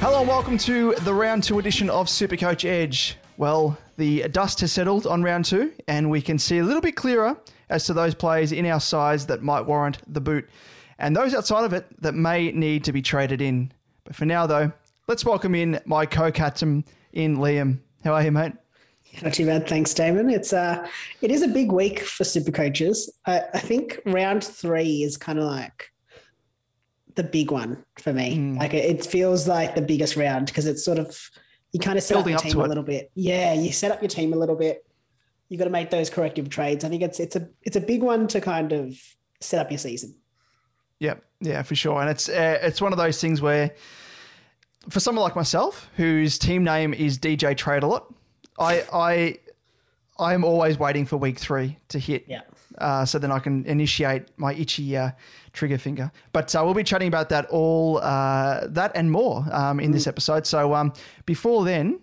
Hello and welcome to the Round 2 edition of Supercoach Edge. Well, the dust has settled on Round 2 and we can see a little bit clearer as to those players in our sides that might warrant the boot and those outside of it that may need to be traded in. But for now though, let's welcome in my co-captain in Liam. How are you, mate? Not too bad, thanks, Damon. It is a big week for super coaches. I think round 3 is kind of like the big one for me. Like it feels like the biggest round because it's sort of you kind of set building up your team a little bit. Yeah, you set up your team a little bit. You got to make those corrective trades. I think it's a big one to kind of set up your season. Yeah, for sure. And it's one of those things where, for someone like myself, whose team name is DJ Trade a lot, I am always waiting for week 3 to hit, so then I can initiate my itchy trigger finger. But we'll be chatting about that all, that and more in this episode. So before then,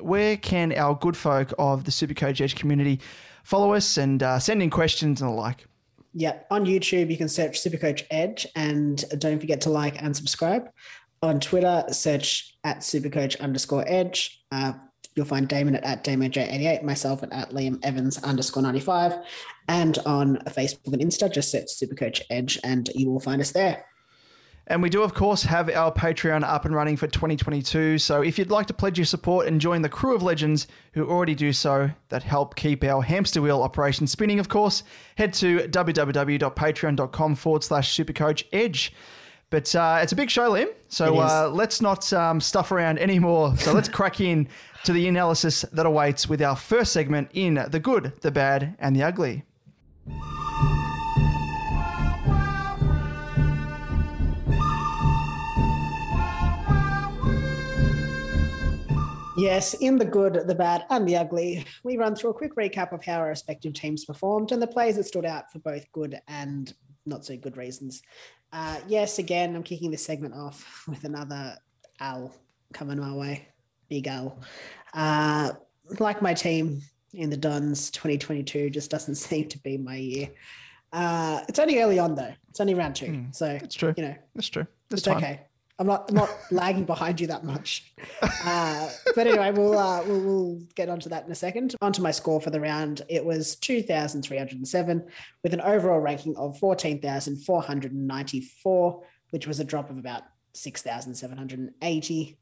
where can our good folk of the Supercoach Edge community follow us and send in questions and the like? Yeah, on YouTube you can search Supercoach Edge, and don't forget to like and subscribe. On Twitter, search at @Supercoach_Edge. You'll find Damon at DamonJ88, myself at @LiamEvans_95. And on Facebook and Insta, just search Supercoach Edge and you will find us there. And we do, of course, have our Patreon up and running for 2022. So if you'd like to pledge your support and join the crew of legends who already do so, that help keep our hamster wheel operation spinning, of course, head to www.patreon.com/Supercoach Edge. But it's a big show, Liam, so let's not stuff around anymore. So let's crack in to the analysis that awaits with our first segment in The Good, The Bad and The Ugly. Yes, in The Good, The Bad and The Ugly, we run through a quick recap of how our respective teams performed and the players that stood out for both good and not so good reasons. Yes, again, I'm kicking this segment off with another L coming my way, big L. Like my team in the Dons, 2022 just doesn't seem to be my year. It's only early on though. It's only round 2, so it's true. You know, it's true. It's okay. I'm not lagging behind you that much. But anyway, we'll get onto that in a second. Onto my score for the round. It was 2,307 with an overall ranking of 14,494, which was a drop of about 6,780.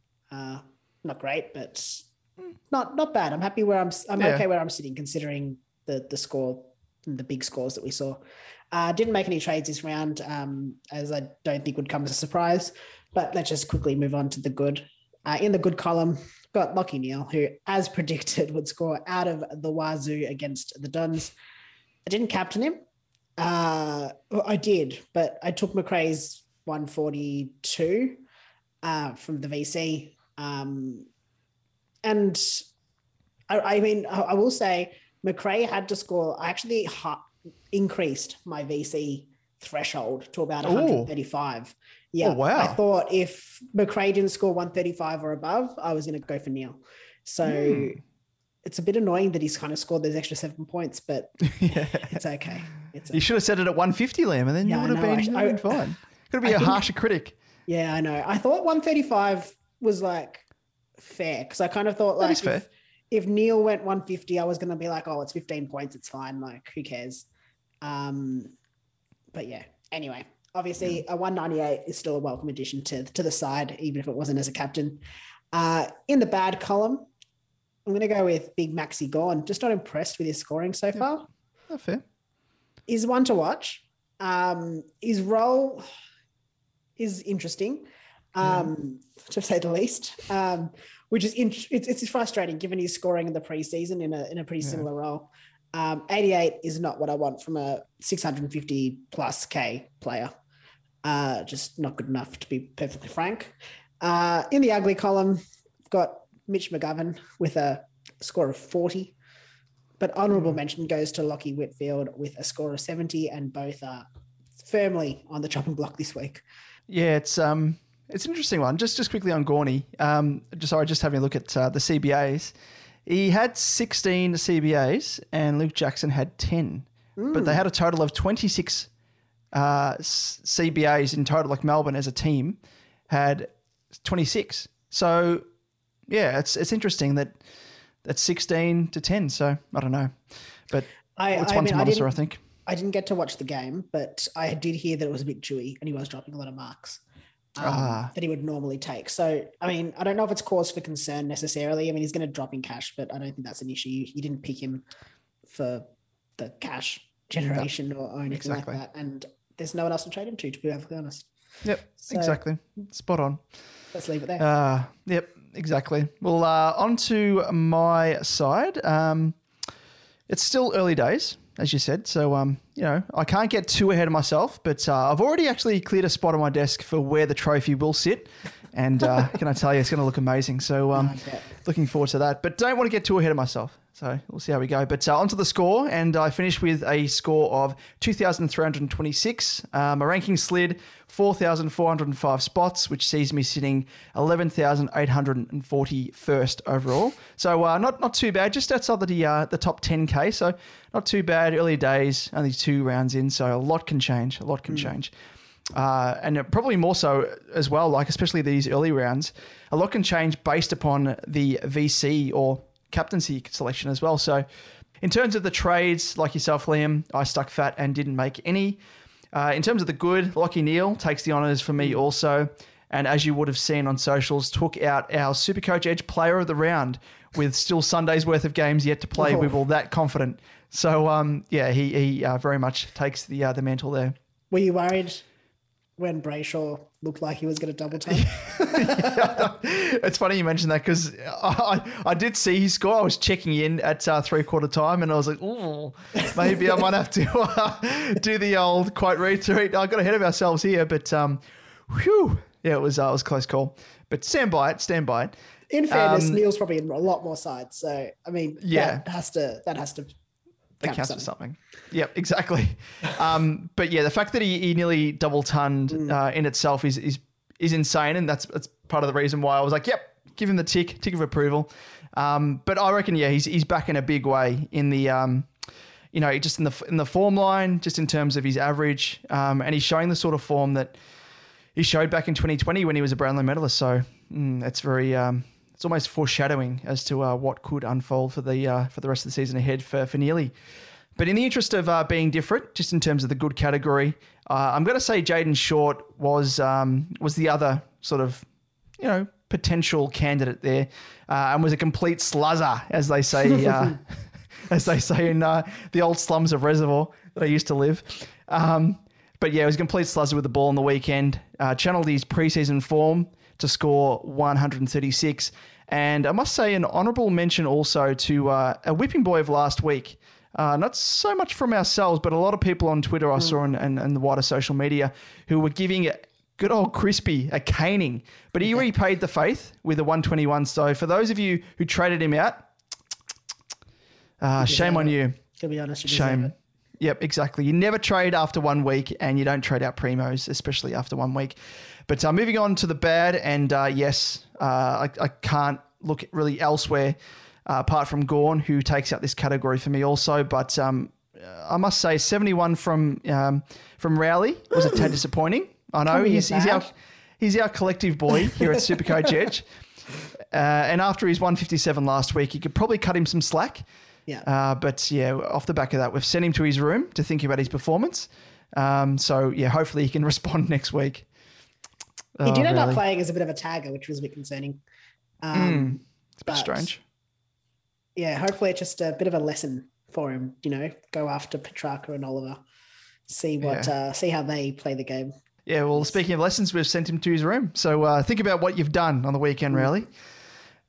Not great, but not bad. I'm happy where I'm okay where I'm sitting considering the score, the big scores that we saw. Didn't make any trades this round, as I don't think would come as a surprise. But let's just quickly move on to the good. In the good column, got Lachie Neale, who, as predicted, would score out of the wazoo against the Dons. I didn't captain him. I did, but I took Macrae's 142 from the VC. And I mean, I will say Macrae had to score. I actually increased my VC threshold to about 135. Yeah. Oh, wow. I thought if Macrae didn't score 135 or above, I was going to go for Neale. So it's a bit annoying that he's kind of scored those extra 7 points, but it's okay. It's okay. You should have said it at 150, Liam, and then you would have been fine. Could be a harsher critic. Yeah, I know. I thought 135 was like fair because I kind of thought like if Neale went 150, I was going to be like, oh, it's 15 points. It's fine. Like, who cares? But yeah, anyway, obviously a 198 is still a welcome addition to the side, even if it wasn't as a captain. In the bad column, I'm going to go with big Maxi Gawn. Just not impressed with his scoring so far. Not fair. He's one to watch. His role is interesting, to say the least, which is it's frustrating given he's scoring in the preseason in a pretty similar role. 88 is not what I want from a 650 plus K player. Just not good enough, to be perfectly frank. In the ugly column, got Mitch McGovern with a score of 40, but honourable mention goes to Lachie Whitfield with a score of 70, and both are firmly on the chopping block this week. Yeah, it's an interesting one. Just quickly on Gawney, just having a look at the CBAs. He had 16 CBAs and Luke Jackson had 10, but they had a total of 26 CBAs in total. Like Melbourne as a team had 26. So yeah, it's interesting that that's 16 to 10. So I don't know, but it's one to monitor, I think. I didn't get to watch the game, but I did hear that it was a bit dewy and he was dropping a lot of marks that he would normally take. So, I mean, I don't know if it's cause for concern necessarily. I mean, he's going to drop in cash, but I don't think that's an issue. You didn't pick him for the cash generation or anything like that. And there's no one else to trade him to be perfectly honest. Yep, so, exactly. Spot on. Let's leave it there. Yep, exactly. Well, on to my side. It's still early days, as you said. So, I can't get too ahead of myself, but I've already actually cleared a spot on my desk for where the trophy will sit. And can I tell you, it's going to look amazing. So looking forward to that, but don't want to get too ahead of myself. So we'll see how we go. But onto the score, and I finished with a score of 2,326. My ranking slid 4,405 spots, which sees me sitting 11,841st overall. So not too bad, just outside the top 10K. So not too bad. Early days, only 2 rounds in, so a lot can change. And probably more so as well, like especially these early rounds, a lot can change based upon the VC or captaincy selection as well. So in terms of the trades, like yourself, Liam, I stuck fat and didn't make any. In terms of the good, Lachie Neale takes the honours for me also. And as you would have seen on socials, took out our Supercoach Edge player of the round with still Sunday's worth of games yet to play. We were that confident. So, he very much takes the mantle there. Were you worried when Brayshaw looked like he was going to double time? It's funny you mentioned that because I did see his score. I was checking in at three-quarter time and I was like, ooh, maybe I might have to do the old quote retweet. I got ahead of ourselves here, but it was a close call. But stand by it. In fairness, Neil's probably in a lot more sides. So, I mean, that has to counts for something. Yep, exactly. But yeah, the fact that he nearly double toned in itself is insane, and that's part of the reason why I was like, yep, give him the tick of approval. But I reckon he's back in a big way in the just in the form line, just in terms of his average, and he's showing the sort of form that he showed back in 2020 when he was a Brownlow medalist. So that's very. It's almost foreshadowing as to what could unfold for the rest of the season ahead for Neale. But in the interest of being different, just in terms of the good category, I'm going to say Jaden Short was the other sort of potential candidate there, and was a complete sluzzer, as they say, in the old slums of Reservoir that I used to live. But yeah, it was a complete sluzzer with the ball on the weekend. Channeled his preseason form to score 136. And I must say an honourable mention also to a whipping boy of last week. Not so much from ourselves, but a lot of people on Twitter I saw and the wider social media who were giving Good old Crispy, a caning. But he repaid the faith with a 121. So for those of you who traded him out, shame on you. To be honest, shame. Yep, exactly. You never trade after 1 week, and you don't trade out primos, especially after 1 week. But moving on to the bad, and I can't look really elsewhere apart from Gawn, who takes out this category for me also. But I must say 71 from Rowley was a tad disappointing. I know he's our collective boy here at Supercoach Edge. And after his 157 last week, you could probably cut him some slack. Yeah. But yeah, off the back of that, we've sent him to his room to think about his performance. So yeah, hopefully he can respond next week. He did end up playing as a bit of a tagger, which was a bit concerning. It's a bit strange. Yeah, hopefully it's just a bit of a lesson for him, you know, go after Petrarca and Oliver, see how they play the game. Yeah, well, speaking of lessons, we've sent him to his room. So think about what you've done on the weekend, Rowley.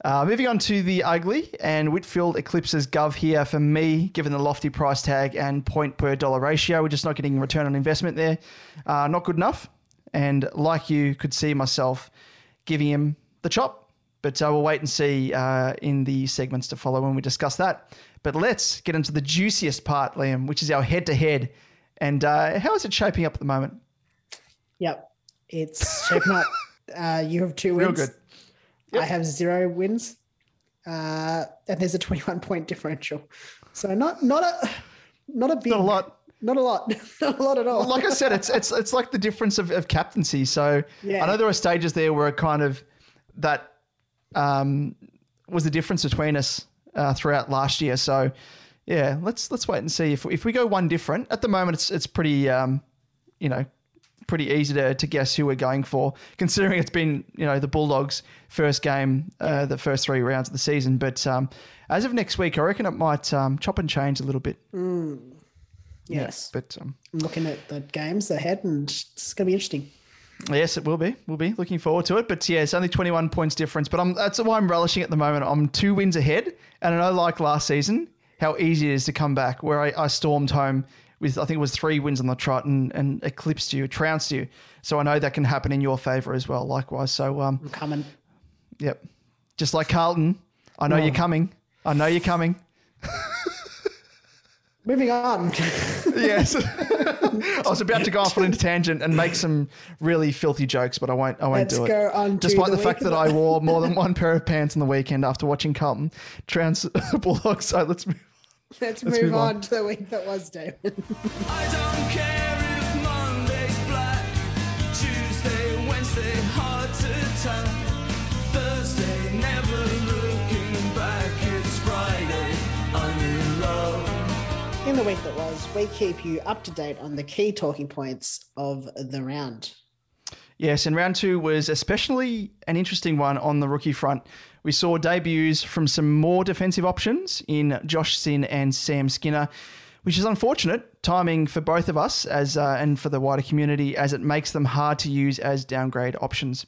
Moving on to the ugly, and Whitfield eclipses Gov here for me, given the lofty price tag and point per dollar ratio. We're just not getting return on investment there. Not good enough. And like you, could see myself giving him the chop. But we'll wait and see in the segments to follow when we discuss that. But let's get into the juiciest part, Liam, which is our head-to-head. And how is it shaping up at the moment? Yep, it's shaping up. You have 2 wins. Real good. Yep. I have 0 wins, and there's a 21-point differential. So not a lot at all. Like I said, it's like the difference of captaincy. So yeah. I know there are stages there where it kind of that was the difference between us throughout last year. So yeah, let's wait and see if we go one different. At the moment, it's pretty pretty easy to guess who we're going for, considering it's been, the Bulldogs' first game, the first 3 rounds of the season. But as of next week, I reckon it might chop and change a little bit. Yes. Yeah, but I'm looking at the games ahead, and it's going to be interesting. Yes, it will be. We'll be looking forward to it. But yeah, it's only 21 points difference. But that's why I'm relishing at the moment. I'm 2 wins ahead. And I know, like last season, how easy it is to come back, where I stormed home with, I think it was 3 wins on the trot and eclipsed you, trounced you. So I know that can happen in your favour as well, likewise. So I'm coming. Yep. Just like Carlton, I know you're coming. I know you're coming. Moving on. Yes. I was about to go off on a tangent and make some really filthy jokes, but I won't do it. Let's go on. Despite the fact that I wore more than 1 pair of pants on the weekend after watching Carlton trounce the Bulldogs. So let's move on. Let's move on to the week that was, Damon. I don't care if Monday's black, Tuesday, Wednesday, hard to tell, Thursday, never looking back, it's Friday, I'm in love. In the week that was, we keep you up to date on the key talking points of the round. Yes, and round 2 was especially an interesting one on the rookie front. We saw debuts from some more defensive options in Josh Sinn and Sam Skinner, which is unfortunate timing for both of us as and for the wider community, as it makes them hard to use as downgrade options.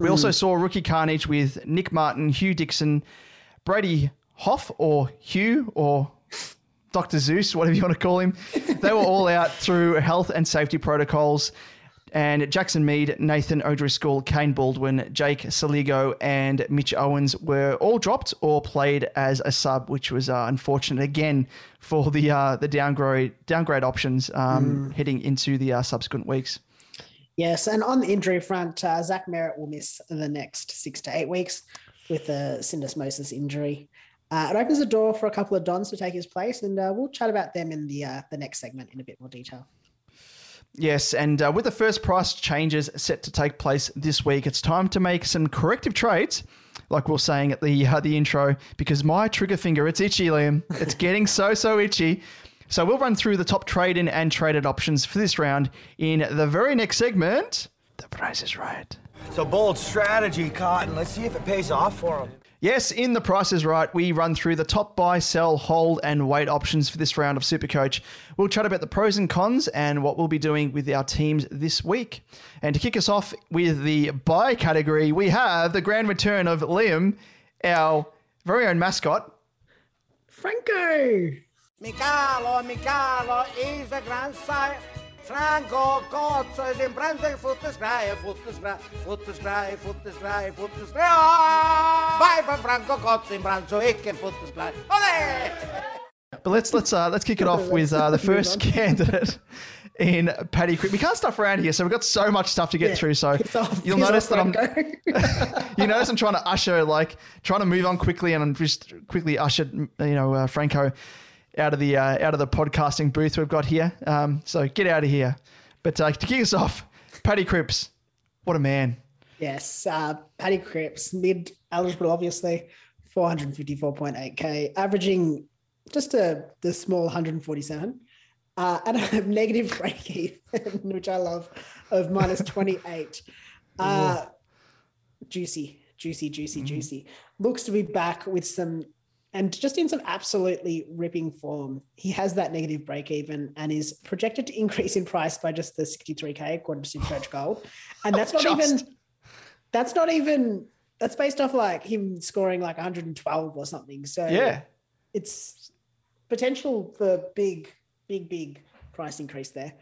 We also saw rookie carnage with Nick Martin, Hugh Dixon, Brady Hoff, or Hugh, or Dr. Zeus, whatever you want to call him. They were all out through health and safety protocols. And Jackson Mead, Nathan O'Driscoll, Kane Baldwin, Jake Soligo, and Mitch Owens were all dropped or played as a sub, which was unfortunate again for the downgrade options heading into the subsequent weeks. Yes, and on the injury front, Zach Merritt will miss the next 6 to 8 weeks with a syndesmosis injury. It opens the door for a couple of Dons to take his place, and we'll chat about them in the next segment in a bit more detail. Yes, and with the first price changes set to take place this week, it's time to make some corrective trades, like we were saying at the intro, because my trigger finger, it's itchy, Liam. It's getting so itchy. So we'll run through the top trade-in and traded options for this round in the very next segment, The Price is Right. It's a bold strategy, Cotton. Let's see if it pays off for him. Yes, in The Price is Right, we run through the top buy, sell, hold and wait options for this round of Supercoach. We'll chat about the pros and cons and what we'll be doing with our teams this week. And to kick us off with the buy category, we have the grand return of Liam, our very own mascot, Franco. Mikalo, Mikalo is a grand sight. Franco Cozzo is in Brunswick, Foot is dry. Bye for Franco Cozzo in Brunswick and Foot is dry. But let's kick it off with the first candidate in Paddy Cripps. We can't stuff around here, so we've got so much stuff to get through. So you'll notice that I'm trying to usher, trying to move on quickly, and I'm just quickly ushered, Franco out of the podcasting booth we've got here. So get out of here. But to kick us off, Paddy Cripps, what a man. Yes, Paddy Cripps, mid eligible, obviously, 454.8k, averaging just the small 147. And I have negative break even, which I love, of minus 28. Juicy. Looks to be back with some, and just in some absolutely ripping form. He has that negative break even and is projected to increase in price by just the 63k according to Supercoach Gold. And that's based off him scoring 112 or something. So yeah, it's potential for big price increase there,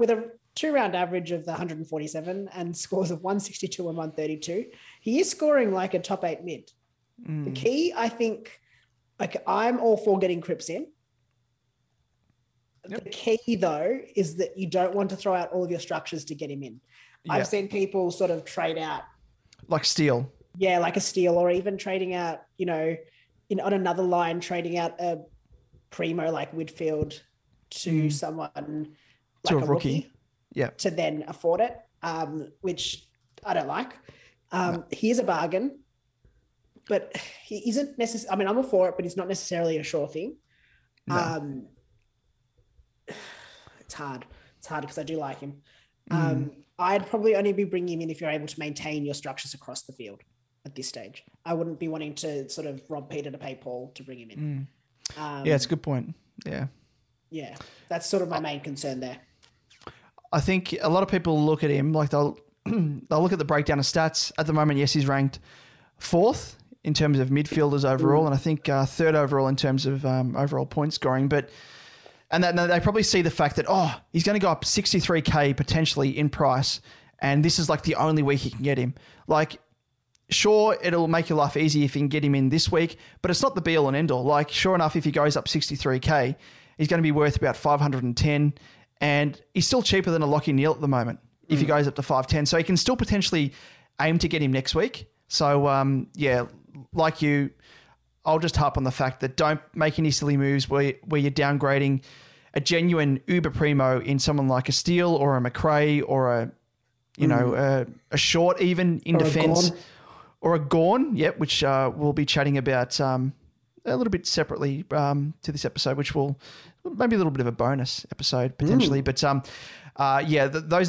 with a 2-round average of the 147 and scores of 162 and 132. He is scoring like a top 8 mid. The key, I think, I'm all for getting Cripps in. Yep. The key though is that you don't want to throw out all of your structures to get him in. Yeah. I've seen people sort of trade out, Steele. Yeah, like a Steele, or even trading out, on another line, trading out a Primo like Whitfield to someone like to a rookie. Yeah, to then afford it, which I don't like. He is a bargain, but he isn't necessarily, I'm all for it, but he's not necessarily a sure thing. No. It's hard because I do like him. I'd probably only be bringing him in if you're able to maintain your structures across the field at this stage. I wouldn't be wanting to sort of rob Peter to pay Paul to bring him in. Yeah, it's a good point. Yeah. That's sort of my main concern there. I think a lot of people look at him, they'll look at the breakdown of stats. At the moment, yes, he's ranked 4th in terms of midfielders overall, and I think 3rd overall in terms of overall point scoring. And they probably see the fact that, he's going to go up 63k potentially in price, and this is the only week he can get him. Sure, it'll make your life easier if you can get him in this week, but it's not the be all and end all. Sure enough, if he goes up 63k, he's going to be worth about 510, and he's still cheaper than a Lachie Neale at the moment if he goes up to 510. So he can still potentially aim to get him next week. So I'll just harp on the fact that don't make any silly moves where you're downgrading a genuine uber primo in someone like a Steele or a Macrae or a Short even in defence. Or a Gawn, which we'll be chatting about a little bit separately to this episode, which will maybe a little bit of a bonus episode potentially. But those are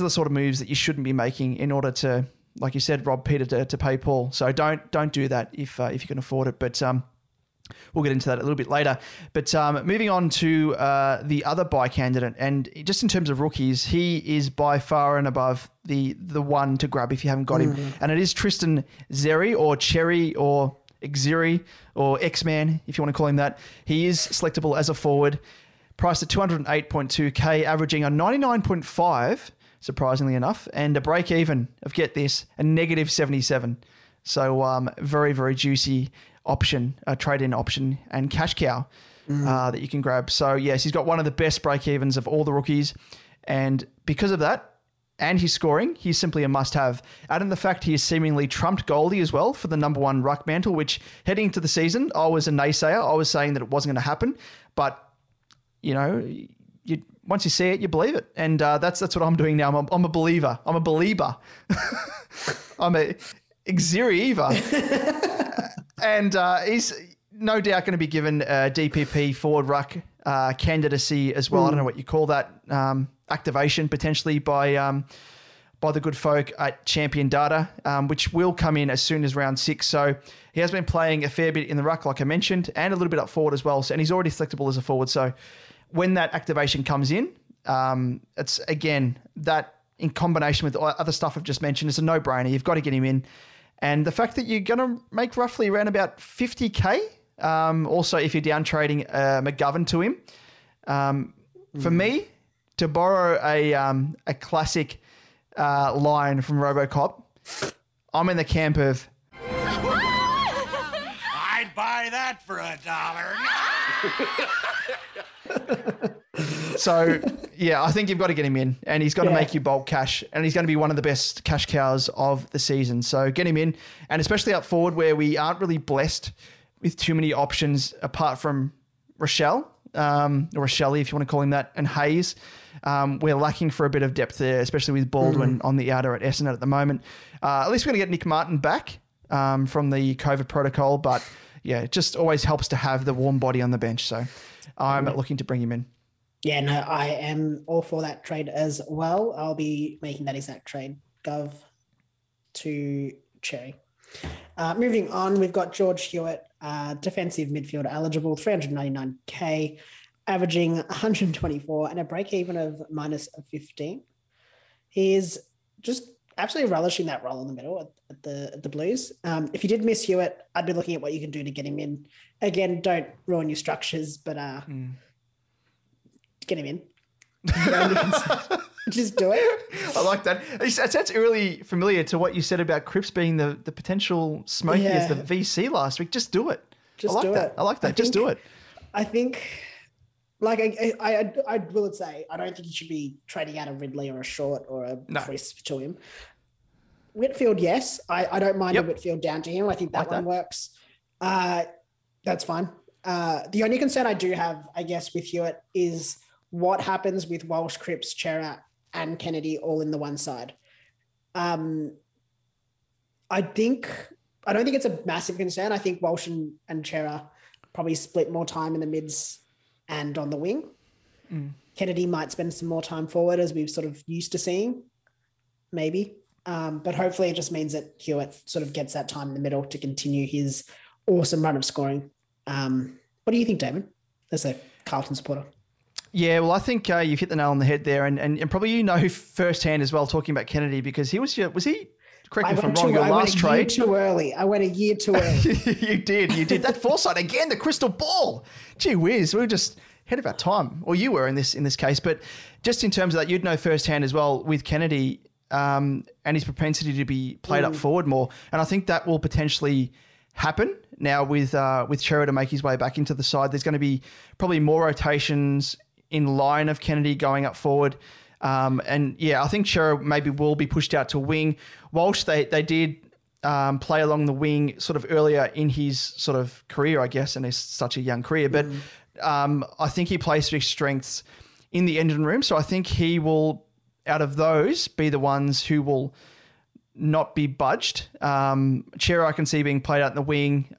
the sort of moves that you shouldn't be making in order to, like you said, rob Peter to pay Paul. So don't do that if you can afford it. But we'll get into that a little bit later. But moving on to the other buy candidate, and just in terms of rookies, he is by far and above the one to grab if you haven't got him. And it is Tristan Xerri or Cherry or Xerri or X-Man, if you want to call him that. He is selectable as a forward, priced at 208.2k, averaging a 99.5, surprisingly enough, and a break-even of, get this, a negative 77. So very, very juicy option, a trade-in option and cash cow that you can grab. So yes, he's got one of the best break-evens of all the rookies. And because of that, and he's scoring, he's simply a must-have. Add in the fact he has seemingly trumped Goldie as well for the number one ruck mantle, which heading into the season, I was a naysayer. I was saying that it wasn't going to happen. But, once you see it, you believe it. And that's what I'm doing now. I'm a believer. I'm a believer. I'm a Xerri-ever. And he's no doubt going to be given a DPP forward ruck candidacy as well. I don't know what you call that, activation potentially by the good folk at Champion Data, which will come in as soon as round 6. So he has been playing a fair bit in the ruck, like I mentioned, and a little bit up forward as well. So, and he's already selectable as a forward. So when that activation comes in, it's again, that in combination with other stuff I've just mentioned, it's a no-brainer. You've got to get him in. And the fact that you're going to make roughly around about 50k, also if you're down trading McGovern to him, for me, to borrow a classic line from RoboCop, I'm in the camp of I'd buy that for $1. So, yeah, I think you've got to get him in, and he's got to make you bulk cash, and he's going to be one of the best cash cows of the season. So get him in, and especially up forward where we aren't really blessed with too many options apart from Rochelle, or Rochelle if you want to call him that, and Hayes. We're lacking for a bit of depth there, especially with Baldwin on the outer at Essendon at the moment. At least we're going to get Nick Martin back from the COVID protocol, but, yeah, it just always helps to have the warm body on the bench. So I'm looking to bring him in. Yeah, no, I am all for that trade as well. I'll be making that exact trade. Gov to Cherry. Moving on, we've got George Hewett, defensive midfielder eligible, 399K, averaging 124 and a break even of minus 15. He is just absolutely relishing that role in the middle at the Blues. If you did miss Hewett, I'd be looking at what you can do to get him in. Again, don't ruin your structures, but get him in. Just do it. I like that. That's really familiar to what you said about Cripps being the potential smoky as the VC last week. Just do it. I like that. Just do it. I think, like, I will say, I don't think you should be trading out a Ridley or a Short or a Crisp to him. Whitfield, yes. I don't mind a Whitfield down to him. I think that works. That's fine. The only concern I do have, I guess, with Hewett is what happens with Walsh, Cripps, Chera, and Kennedy all in the one side. I don't think it's a massive concern. I think Walsh and Chera probably split more time in the mids and on the wing. Kennedy might spend some more time forward, as we've sort of used to seeing, maybe. But hopefully it just means that Hewett sort of gets that time in the middle to continue his awesome run of scoring. What do you think, Damon, as a Carlton supporter? Yeah, well, I think you've hit the nail on the head there, and probably you know firsthand as well, talking about Kennedy, because he was correct me if I'm wrong, your last trade. I went a year too early. You did. That foresight again, the crystal ball. Gee whiz, we were just ahead of our time, or you were in this case. But just in terms of that, you'd know firsthand as well with Kennedy and his propensity to be played up forward more, and I think that will potentially happen now with Chera to make his way back into the side. There's going to be probably more rotations in line of Kennedy going up forward. I think Chera maybe will be pushed out to wing. Walsh, they did play along the wing sort of earlier in his sort of career, I guess, and it's such a young career. But I think he plays to his strengths in the engine room. So I think he will, out of those, be the ones who will not be budged. Chera I can see being played out in the wing.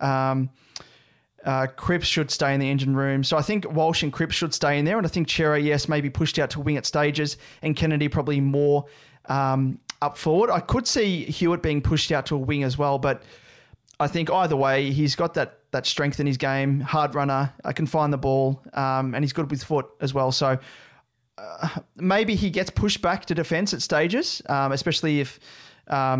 Cripps should stay in the engine room. So I think Walsh and Cripps should stay in there. And I think Chera, yes, maybe pushed out to wing at stages, and Kennedy probably more up forward. I could see Hewett being pushed out to a wing as well, but I think either way, he's got that strength in his game, hard runner, can find the ball, and he's good with foot as well. So maybe he gets pushed back to defence at stages, especially if a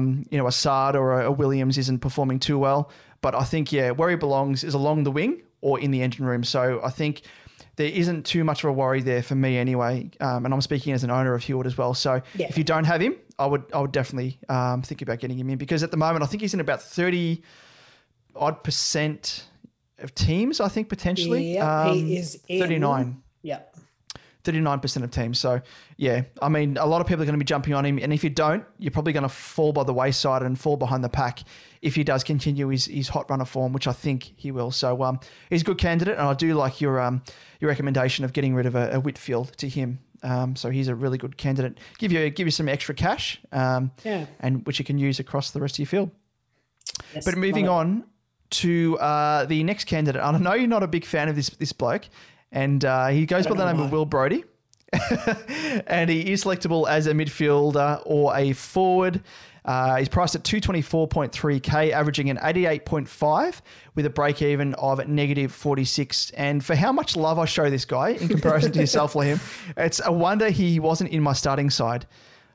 Sard or a Williams isn't performing too well. But I think, where he belongs is along the wing or in the engine room. So I think there isn't too much of a worry there for me anyway. And I'm speaking as an owner of Hewett as well. So if you don't have him, I would definitely think about getting him in, because at the moment I think he's in about 30-odd% of teams, I think, potentially. Yeah, he is in 39. Yeah. 39% of teams. So, yeah, I mean, a lot of people are going to be jumping on him. And if you don't, you're probably going to fall by the wayside and fall behind the pack if he does continue his hot runner form, which I think he will. So he's a good candidate. And I do like your recommendation of getting rid of a Whitfield to him. So he's a really good candidate. Give you some extra cash and which you can use across the rest of your field. Yes, but moving on to the next candidate. I know you're not a big fan of this bloke. And he goes by the name of Will Brodie. And he is selectable as a midfielder or a forward. He's priced at 224.3K, averaging an 88.5 with a break even of negative 46. And for how much love I show this guy in comparison to yourself, Liam, it's a wonder he wasn't in my starting side.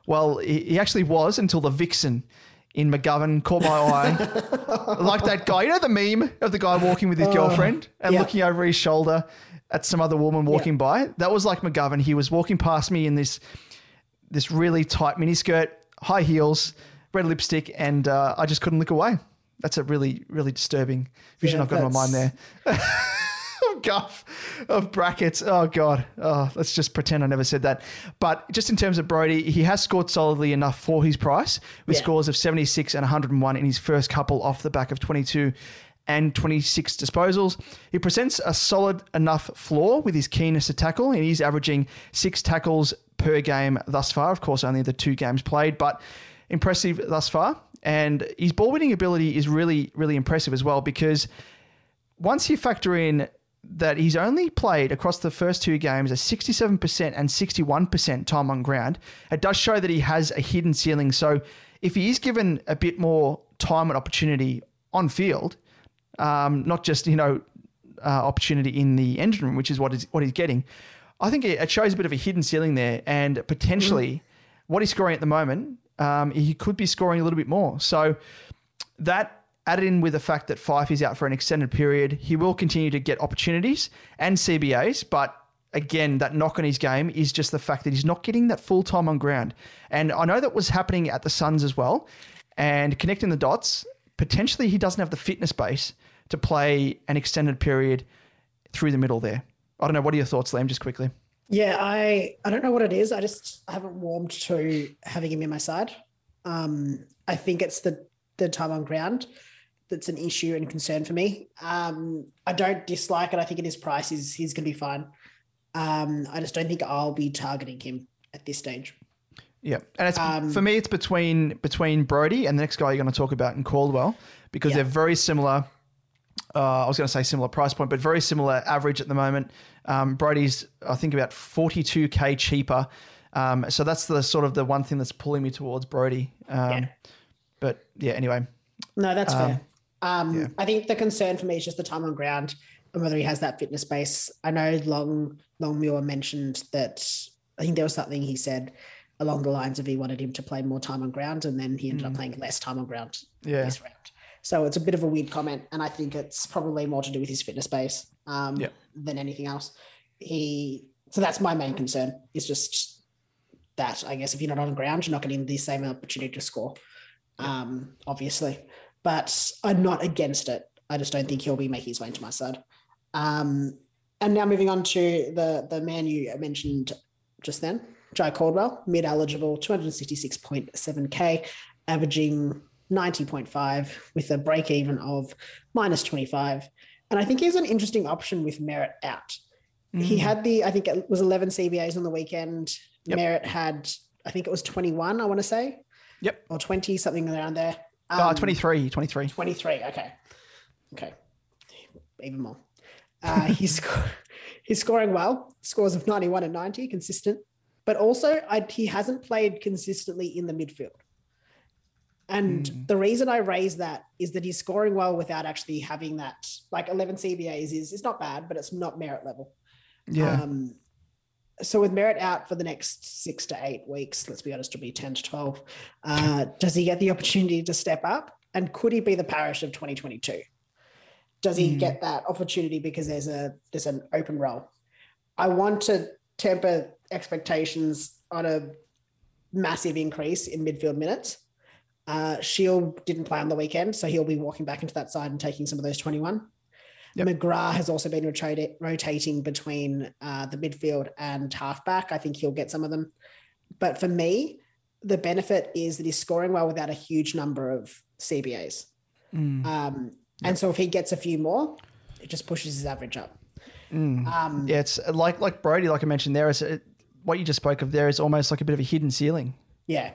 Well, he actually was until the Vixen in McGovern caught my eye. Like that guy, you know the meme of the guy walking with his girlfriend and looking over his shoulder at some other woman walking by? That was like McGovern. He was walking past me in this really tight miniskirt, high heels, red lipstick, and I just couldn't look away. That's a really, really disturbing vision I've got in my mind there. Guff of brackets. Oh, God. Oh, let's just pretend I never said that. But just in terms of Brodie, he has scored solidly enough for his price with scores of 76 and 101 in his first couple off the back of 22 and 26 disposals. He presents a solid enough floor with his keenness to tackle, and he's averaging 6 tackles per game thus far. Of course, only the 2 games played, but impressive thus far. And his ball-winning ability is really, really impressive as well, because once you factor in that he's only played across the first 2 games a 67% and 61% time on ground, it does show that he has a hidden ceiling. So if he is given a bit more time and opportunity on field, not just, opportunity in the engine room, which is what he's getting, I think it shows a bit of a hidden ceiling there. And potentially what he's scoring at the moment, he could be scoring a little bit more. So that, added in with the fact that Fife is out for an extended period, he will continue to get opportunities and CBAs. But again, that knock on his game is just the fact that he's not getting that full time on ground. And I know that was happening at the Suns as well. And connecting the dots, potentially he doesn't have the fitness base to play an extended period through the middle there. I don't know. What are your thoughts, Liam, just quickly? Yeah, I don't know what it is. I haven't warmed to having him in my side. I think it's the time on ground that's an issue and concern for me. I don't dislike it. I think at his price, he's going to be fine. I just don't think I'll be targeting him at this stage. Yeah. And it's, for me, it's between Brodie and the next guy you're going to talk about in Caldwell, because they're very similar. I was going to say similar price point, but very similar average at the moment. Brodie's, I think, about 42K cheaper. So that's the sort of the one thing that's pulling me towards Brodie. But yeah, anyway. No, that's fair. I think the concern for me is just the time on ground and whether he has that fitness base. I know Longmuir mentioned that, I think there was something he said along the lines of he wanted him to play more time on ground, and then he ended up playing less time on ground this round. So it's a bit of a weird comment, and I think it's probably more to do with his fitness base than anything else. So that's my main concern, is just that, I guess, if you're not on ground, you're not getting the same opportunity to score, obviously. But I'm not against it. I just don't think he'll be making his way into my side. And now moving on to the man you mentioned just then, Jai Caldwell, mid-eligible, 266.7K, averaging 90.5 with a break-even of minus 25. And I think he's an interesting option with Merritt out. Mm-hmm. He had I think it was 11 CBAs on the weekend. Yep. Merritt had, I think it was 21, I want to say. Yep. Or 20, something around there. 23. Okay. Even more. He's scoring well, scores of 91 and 90, consistent. But also, he hasn't played consistently in the midfield. And the reason I raise that is that he's scoring well without actually having that, like 11 CBAs it's not bad, but it's not Merritt level. Yeah. So with Merritt out for the next 6 to 8 weeks, let's be honest, it'll be 10 to 12, does he get the opportunity to step up? And could he be the Parish of 2022? Does he get that opportunity because there's an open role? I want to temper expectations on a massive increase in midfield minutes. Shield didn't play on the weekend, so he'll be walking back into that side and taking some of those 21. Yep. McGrath has also been rotating between the midfield and halfback. I think he'll get some of them. But for me, the benefit is that he's scoring well without a huge number of CBAs. And so if he gets a few more, it just pushes his average up. It's like Brodie, like I mentioned there, what you just spoke of there is almost like a bit of a hidden ceiling. Yeah.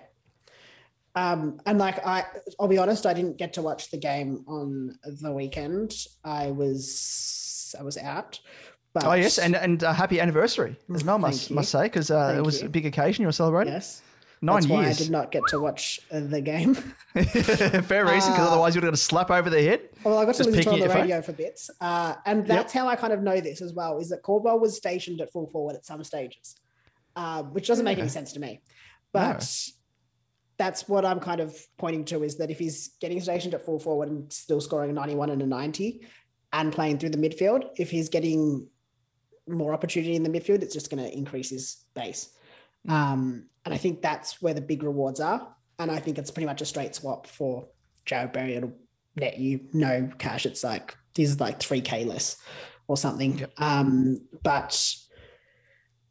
And I'll be honest, I didn't get to watch the game on the weekend. I was out. But oh yes, and happy anniversary as well, must say, because it was a big occasion you were celebrating. Yes, 9 years. Why I did not get to watch the game. Fair reason, because otherwise you'd have got a slap over the head. Well, I got to listen to it on the radio for bits, and that's how I kind of know this as well. Is that Caldwell was stationed at full forward at some stages, which doesn't make any sense to me, but. No. that's what I'm kind of pointing to, is that if he's getting stationed at full forward and still scoring a 91 and a 90 and playing through the midfield, if he's getting more opportunity in the midfield, it's just going to increase his base. And I think that's where the big rewards are. And I think it's pretty much a straight swap for Jared Berry. It'll net you no cash. It's like, this is like 3K less or something. Yep. But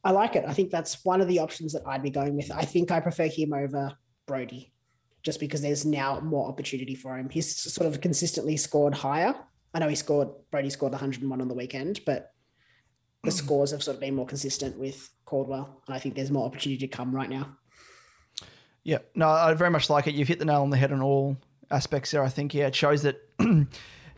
I like it. I think that's one of the options that I'd be going with. I think I prefer him over Brodie just because there's now more opportunity for him. He's sort of consistently scored higher. I know Brodie scored 101 on the weekend, but the scores have sort of been more consistent with Caldwell. And I think there's more opportunity to come right now. Yeah, no, I very much like it. You've hit the nail on the head on all aspects there, I think. Yeah, it shows that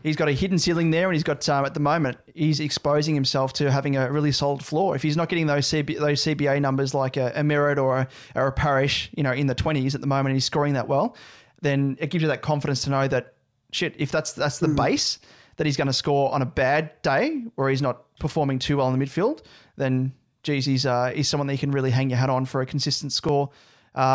he's got a hidden ceiling there, and he's got, at the moment, he's exposing himself to having a really solid floor. If he's not getting those CBA numbers like a Merritt or a Parrish, you know, in the 20s at the moment, and he's scoring that well, then it gives you that confidence to know that, shit, if that's the base that he's going to score on a bad day where he's not performing too well in the midfield, then, geez, he's someone that you can really hang your hat on for a consistent score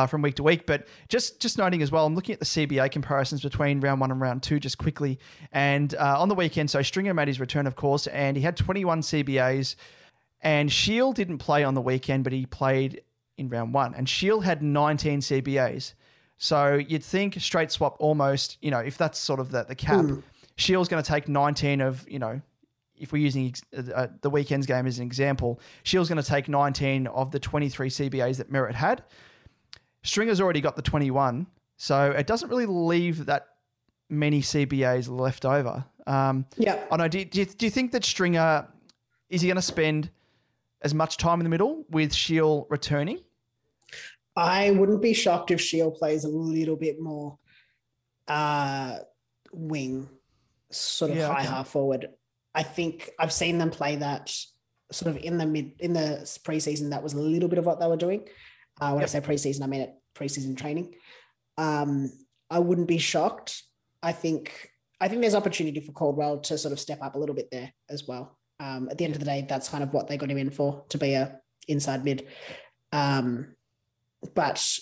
from week to week. But just noting as well, I'm looking at the CBA comparisons between round one and round two just quickly. And on the weekend, so Stringer made his return, of course, and he had 21 CBAs. And Shield didn't play on the weekend, but he played in round one. And Shield had 19 CBAs. So you'd think straight swap almost, you know, if that's sort of the cap, Shield's going to take 19 of, you know, if we're using the weekend's game as an example, Shield's going to take 19 of the 23 CBAs that Merritt had. Stringer's already got the 21, so it doesn't really leave that many CBAs left over. Yeah. I know. Do you think that Stringer, is he going to spend as much time in the middle with Shield returning? I wouldn't be shocked if Shield plays a little bit more wing, sort of half forward. I think I've seen them play that sort of in the preseason. That was a little bit of what they were doing. When I say preseason, I mean at preseason training. I wouldn't be shocked. I think there's opportunity for Caldwell to sort of step up a little bit there as well. At the end of the day, that's kind of what they got him in for, to be a inside mid. But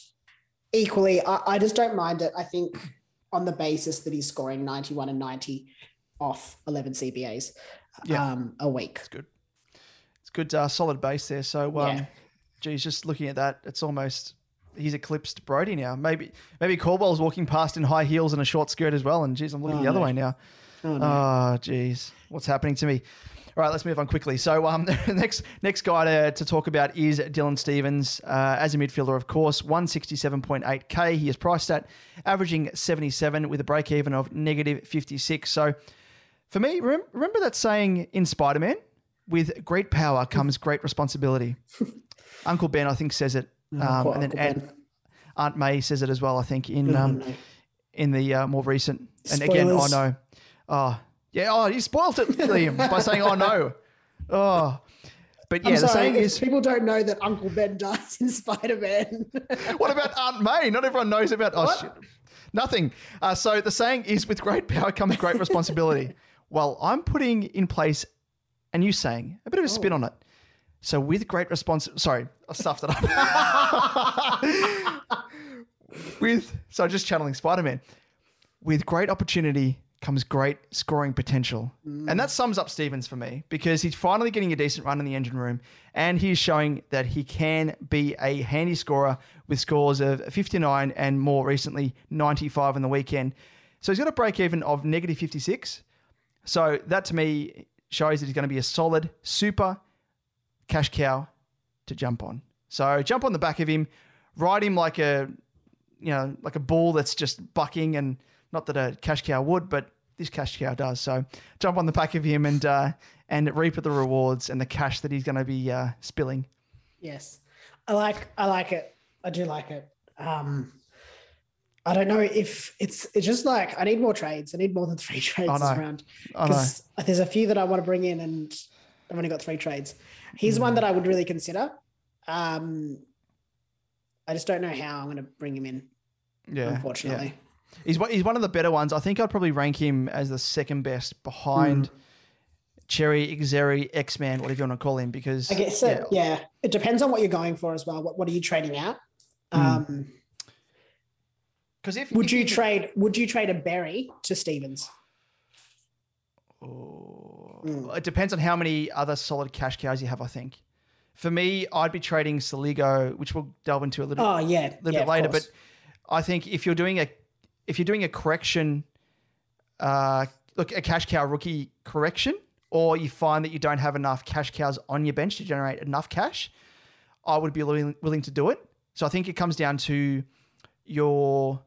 equally, I just don't mind it. I think on the basis that he's scoring 91 and 90 off 11 CBAs a week. That's good. It's good, solid base there. So, geez, just looking at that, it's almost he's eclipsed Brodie now. Maybe Caldwell's walking past in high heels and a short skirt as well. And geez, I'm looking the other way now. Oh, no. Geez, what's happening to me? All right, let's move on quickly. So the next guy to talk about is Dylan Stephens as a midfielder, of course, 167.8K. He is priced at averaging 77 with a break even of negative 56. So for me, remember that saying in Spider-Man? With great power comes great responsibility. Uncle Ben, I think, says it. And then Aunt May says it as well, I think, in the more recent. And spoilers. Again, oh, no. Oh, yeah. Oh, you spoiled it, Liam, by saying, oh, no. Oh. But, yeah, I'm sorry, the saying is... People don't know that Uncle Ben dies in Spider-Man. What about Aunt May? Not everyone knows about... Oh, shit. Nothing. So the saying is, with great power comes great responsibility. Well, I'm putting in place a new saying, a bit of a spin on it. So with great response, sorry, I stuffed it up. So just channeling Spider-Man. With great opportunity comes great scoring potential. And that sums up Stephens for me, because he's finally getting a decent run in the engine room, and he's showing that he can be a handy scorer with scores of 59 and more recently 95 on the weekend. So he's got a break even of negative 56. So that to me shows that he's going to be a solid super cash cow to jump on. So jump on the back of him, ride him like a bull that's just bucking, and not that a cash cow would, but this cash cow does. So jump on the back of him and reap at the rewards and the cash that he's going to be spilling. Yes. I like it. I do like it. I don't know if it's just like, I need more trades. I need more than three trades this round. Because there's a few that I want to bring in and I've only got three trades. He's one that I would really consider. I just don't know how I'm going to bring him in, unfortunately. Yeah. He's one of the better ones. I think I'd probably rank him as the second best behind Cherry, Xerri, X-Man, whatever you want to call him, because... I guess it depends on what you're going for as well. What are you trading out? Because would you trade a Berry to Stephens? Oh, it depends on how many other solid cash cows you have, I think. For me, I'd be trading Soligo, which we'll delve into a little bit later. But I think if you're doing a correction, a cash cow rookie correction, or you find that you don't have enough cash cows on your bench to generate enough cash, I would be willing to do it. So I think it comes down to your,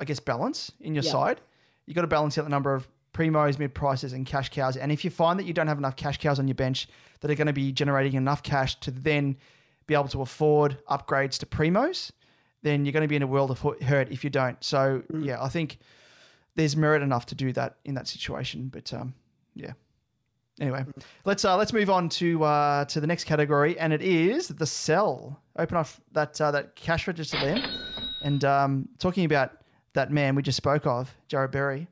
I guess, balance in your side. You've got to balance out the number of primos, mid-prices, and cash cows. And if you find that you don't have enough cash cows on your bench that are going to be generating enough cash to then be able to afford upgrades to primos, then you're going to be in a world of hurt if you don't. So, I think there's merit enough to do that in that situation. But, anyway, let's move on to the next category, and it is the sell. Open off that cash register there. And talking about that man we just spoke of, Jared Berry.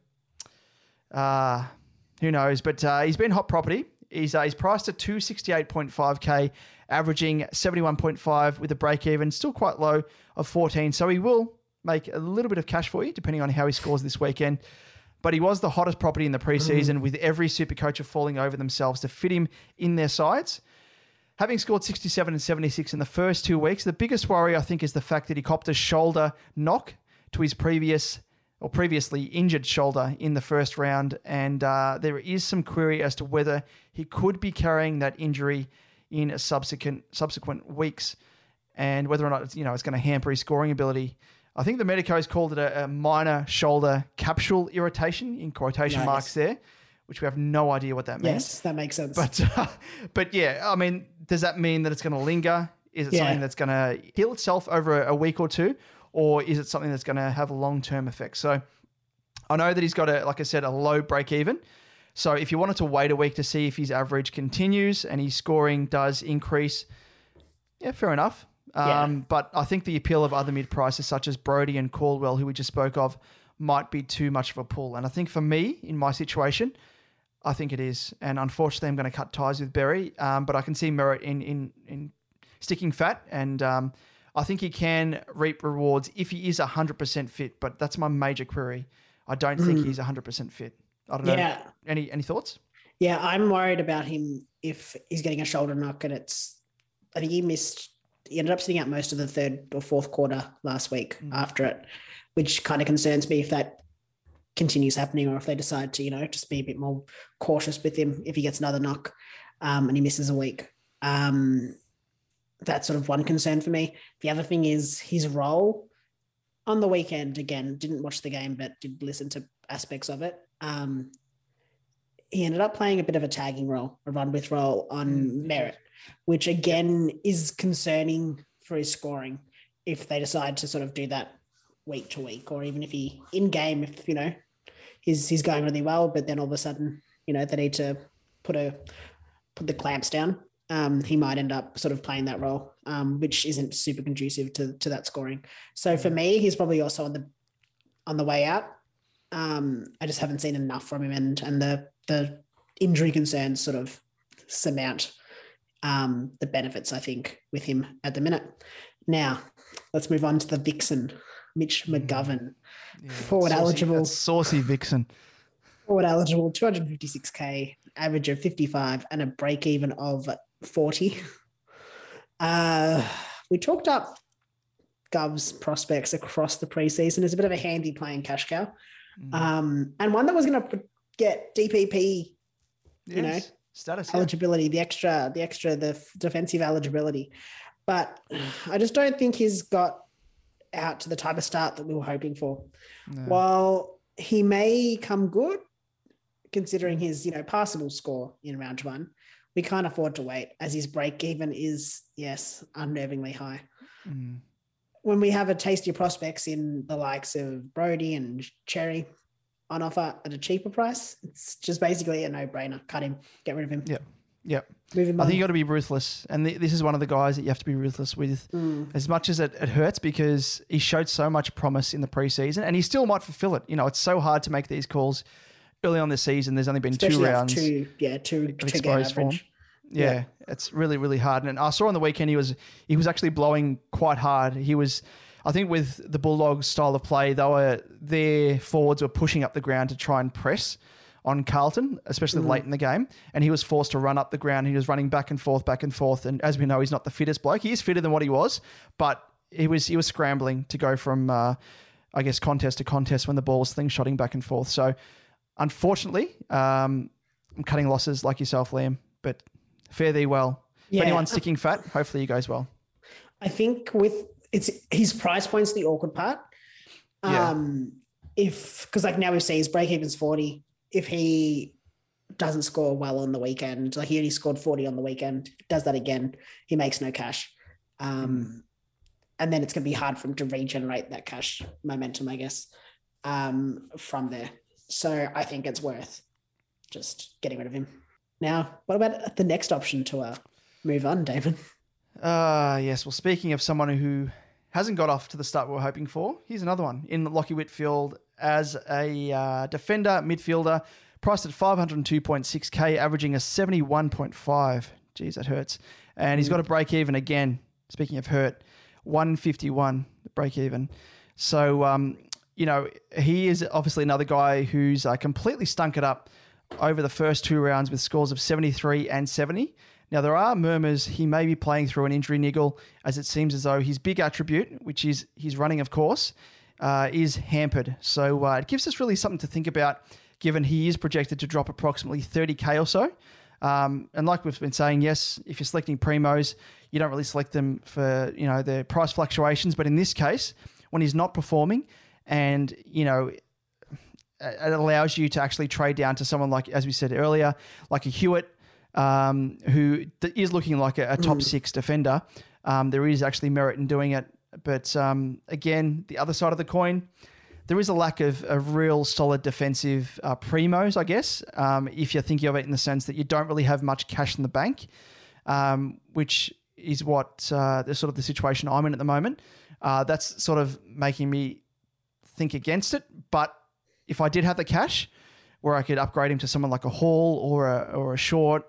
Who knows? But he's been hot property. He's priced at 268.5K, averaging 71.5 with a break even, still quite low of 14. So he will make a little bit of cash for you, depending on how he scores this weekend. But he was the hottest property in the preseason, with every super coacher falling over themselves to fit him in their sides. Having scored 67 and 76 in the first 2 weeks, the biggest worry, I think, is the fact that he copped a shoulder knock to his previously injured shoulder in the first round. And there is some query as to whether he could be carrying that injury in subsequent weeks and whether or not it's going to hamper his scoring ability. I think the medicos called it a minor shoulder capsule irritation, in quotation marks there, which we have no idea what that means. Yes, that makes sense. But does that mean that it's going to linger? Is it something that's going to heal itself over a week or two? Or is it something that's going to have a long-term effect? So I know that he's got, a low break-even. So if you wanted to wait a week to see if his average continues and his scoring does increase, fair enough. But I think the appeal of other mid-prices such as Brodie and Caldwell, who we just spoke of, might be too much of a pull. And I think for me, in my situation, I think it is. And unfortunately, I'm going to cut ties with Berry. But I can see merit in sticking fat, and I think he can reap rewards if he is 100% fit, but that's my major query. I don't think he's 100% fit. I don't know. Any thoughts? Yeah, I'm worried about him if he's getting a shoulder knock, and I think he ended up sitting out most of the third or fourth quarter last week after it, which kind of concerns me if that continues happening, or if they decide to, just be a bit more cautious with him if he gets another knock and he misses a week. That's sort of one concern for me. The other thing is his role on the weekend. Again, didn't watch the game, but did listen to aspects of it. He ended up playing a bit of a tagging role, a run-with role on merit, which again is concerning for his scoring if they decide to sort of do that week to week, or even if he in-game, if, he's going really well, but then all of a sudden, they need to put the clamps down. He might end up sort of playing that role, which isn't super conducive to that scoring. So for me, he's probably also on the way out. I just haven't seen enough from him, and the injury concerns sort of surmount the benefits, I think, with him at the minute. Now, let's move on to the Vixen, Mitch McGovern. Yeah, forward eligible. Saucy Vixen. Forward eligible, 256K, average of 55 and a break-even of 40. We talked up Gov's prospects across the preseason. It's a bit of a handy playing cash cow, and one that was going to get DPP, status eligibility, the defensive eligibility. But I just don't think he's got out to the type of start that we were hoping for. No. While he may come good, considering his passable score in round one. We can't afford to wait, as his break even is, unnervingly high. When we have a tastier prospects in the likes of Brodie and Chera on offer at a cheaper price, it's just basically a no-brainer. Cut him, get rid of him. Yeah. Move him on. I think you got to be ruthless, and this is one of the guys that you have to be ruthless with. As much as it hurts, because he showed so much promise in the preseason, and he still might fulfill it. It's so hard to make these calls. Early on this season, there's only been especially two rounds. Two exposed form. Yeah, it's really, really hard. And I saw on the weekend he was actually blowing quite hard. He was I think with the Bulldogs' style of play, their forwards were pushing up the ground to try and press on Carlton, especially late in the game, and he was forced to run up the ground. He was running back and forth, and as we know, he's not the fittest bloke. He is fitter than what he was, but he was scrambling to go from, I guess, contest to contest when the ball was slingshotting back and forth. So, unfortunately, I'm cutting losses like yourself, Liam, but fare thee well. Yeah. If anyone's sticking fat, hopefully you goes well. I think it's his price point's the awkward part. Because like now we've seen his break even's 40. If he doesn't score well on the weekend, like he only scored 40 on the weekend, does that again, he makes no cash. And then it's going to be hard for him to regenerate that cash momentum, I guess, from there. So I think it's worth just getting rid of him. Now, what about the next option to move on, David? Yes. Well, speaking of someone who hasn't got off to the start we were hoping for, here's another one in Lachie Whitfield as a defender, midfielder, priced at 502.6K, averaging a 71.5. Jeez, that hurts. And he's got a break-even again. Speaking of hurt, 151 break-even. So, he is obviously another guy who's completely stunk it up over the first two rounds with scores of 73 and 70. Now, there are murmurs he may be playing through an injury niggle, as it seems as though his big attribute, which is his running, of course, is hampered. So it gives us really something to think about, given he is projected to drop approximately 30K or so. And like we've been saying, yes, if you're selecting primos, you don't really select them for, their price fluctuations. But in this case, when he's not performing and, it allows you to actually trade down to someone like, as we said earlier, like a Hewett, who is looking like a top six defender. There is actually merit in doing it. But again, the other side of the coin, there is a lack of real solid defensive primos, I guess, if you're thinking of it in the sense that you don't really have much cash in the bank, which is what the situation I'm in at the moment. That's sort of making me think against it. But if I did have the cash where I could upgrade him to someone like a Hall or a Short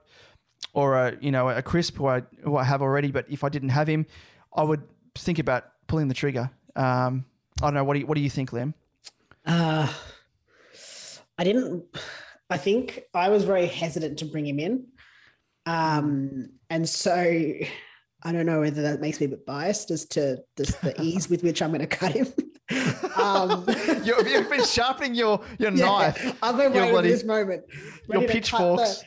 or a Crisp who I have already, but if I didn't have him, I would think about pulling the trigger. I don't know. What do you think, Liam? I think I was very hesitant to bring him in. And so I don't know whether that makes me a bit biased as to the ease with which I'm going to cut him. You've been sharpening your knife. I've been waiting for this moment. Your pitchforks.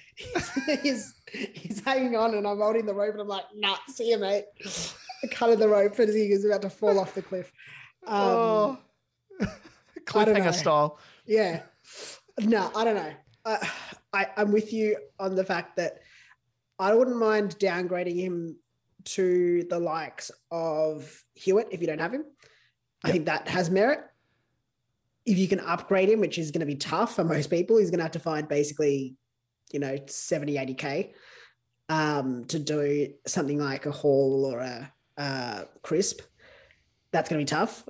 He's hanging on and I'm holding the rope and I'm like, nah, see you, mate. I cut the rope as he was about to fall off the cliff. Cliffhanger style. Yeah. No, I don't know. I'm with you on the fact that I wouldn't mind downgrading him to the likes of Hewett if you don't have him. I think that has merit. If you can upgrade him, which is going to be tough for most people, he's going to have to find basically, 70, 80K to do something like a Hall or a Crisp. That's going to be tough.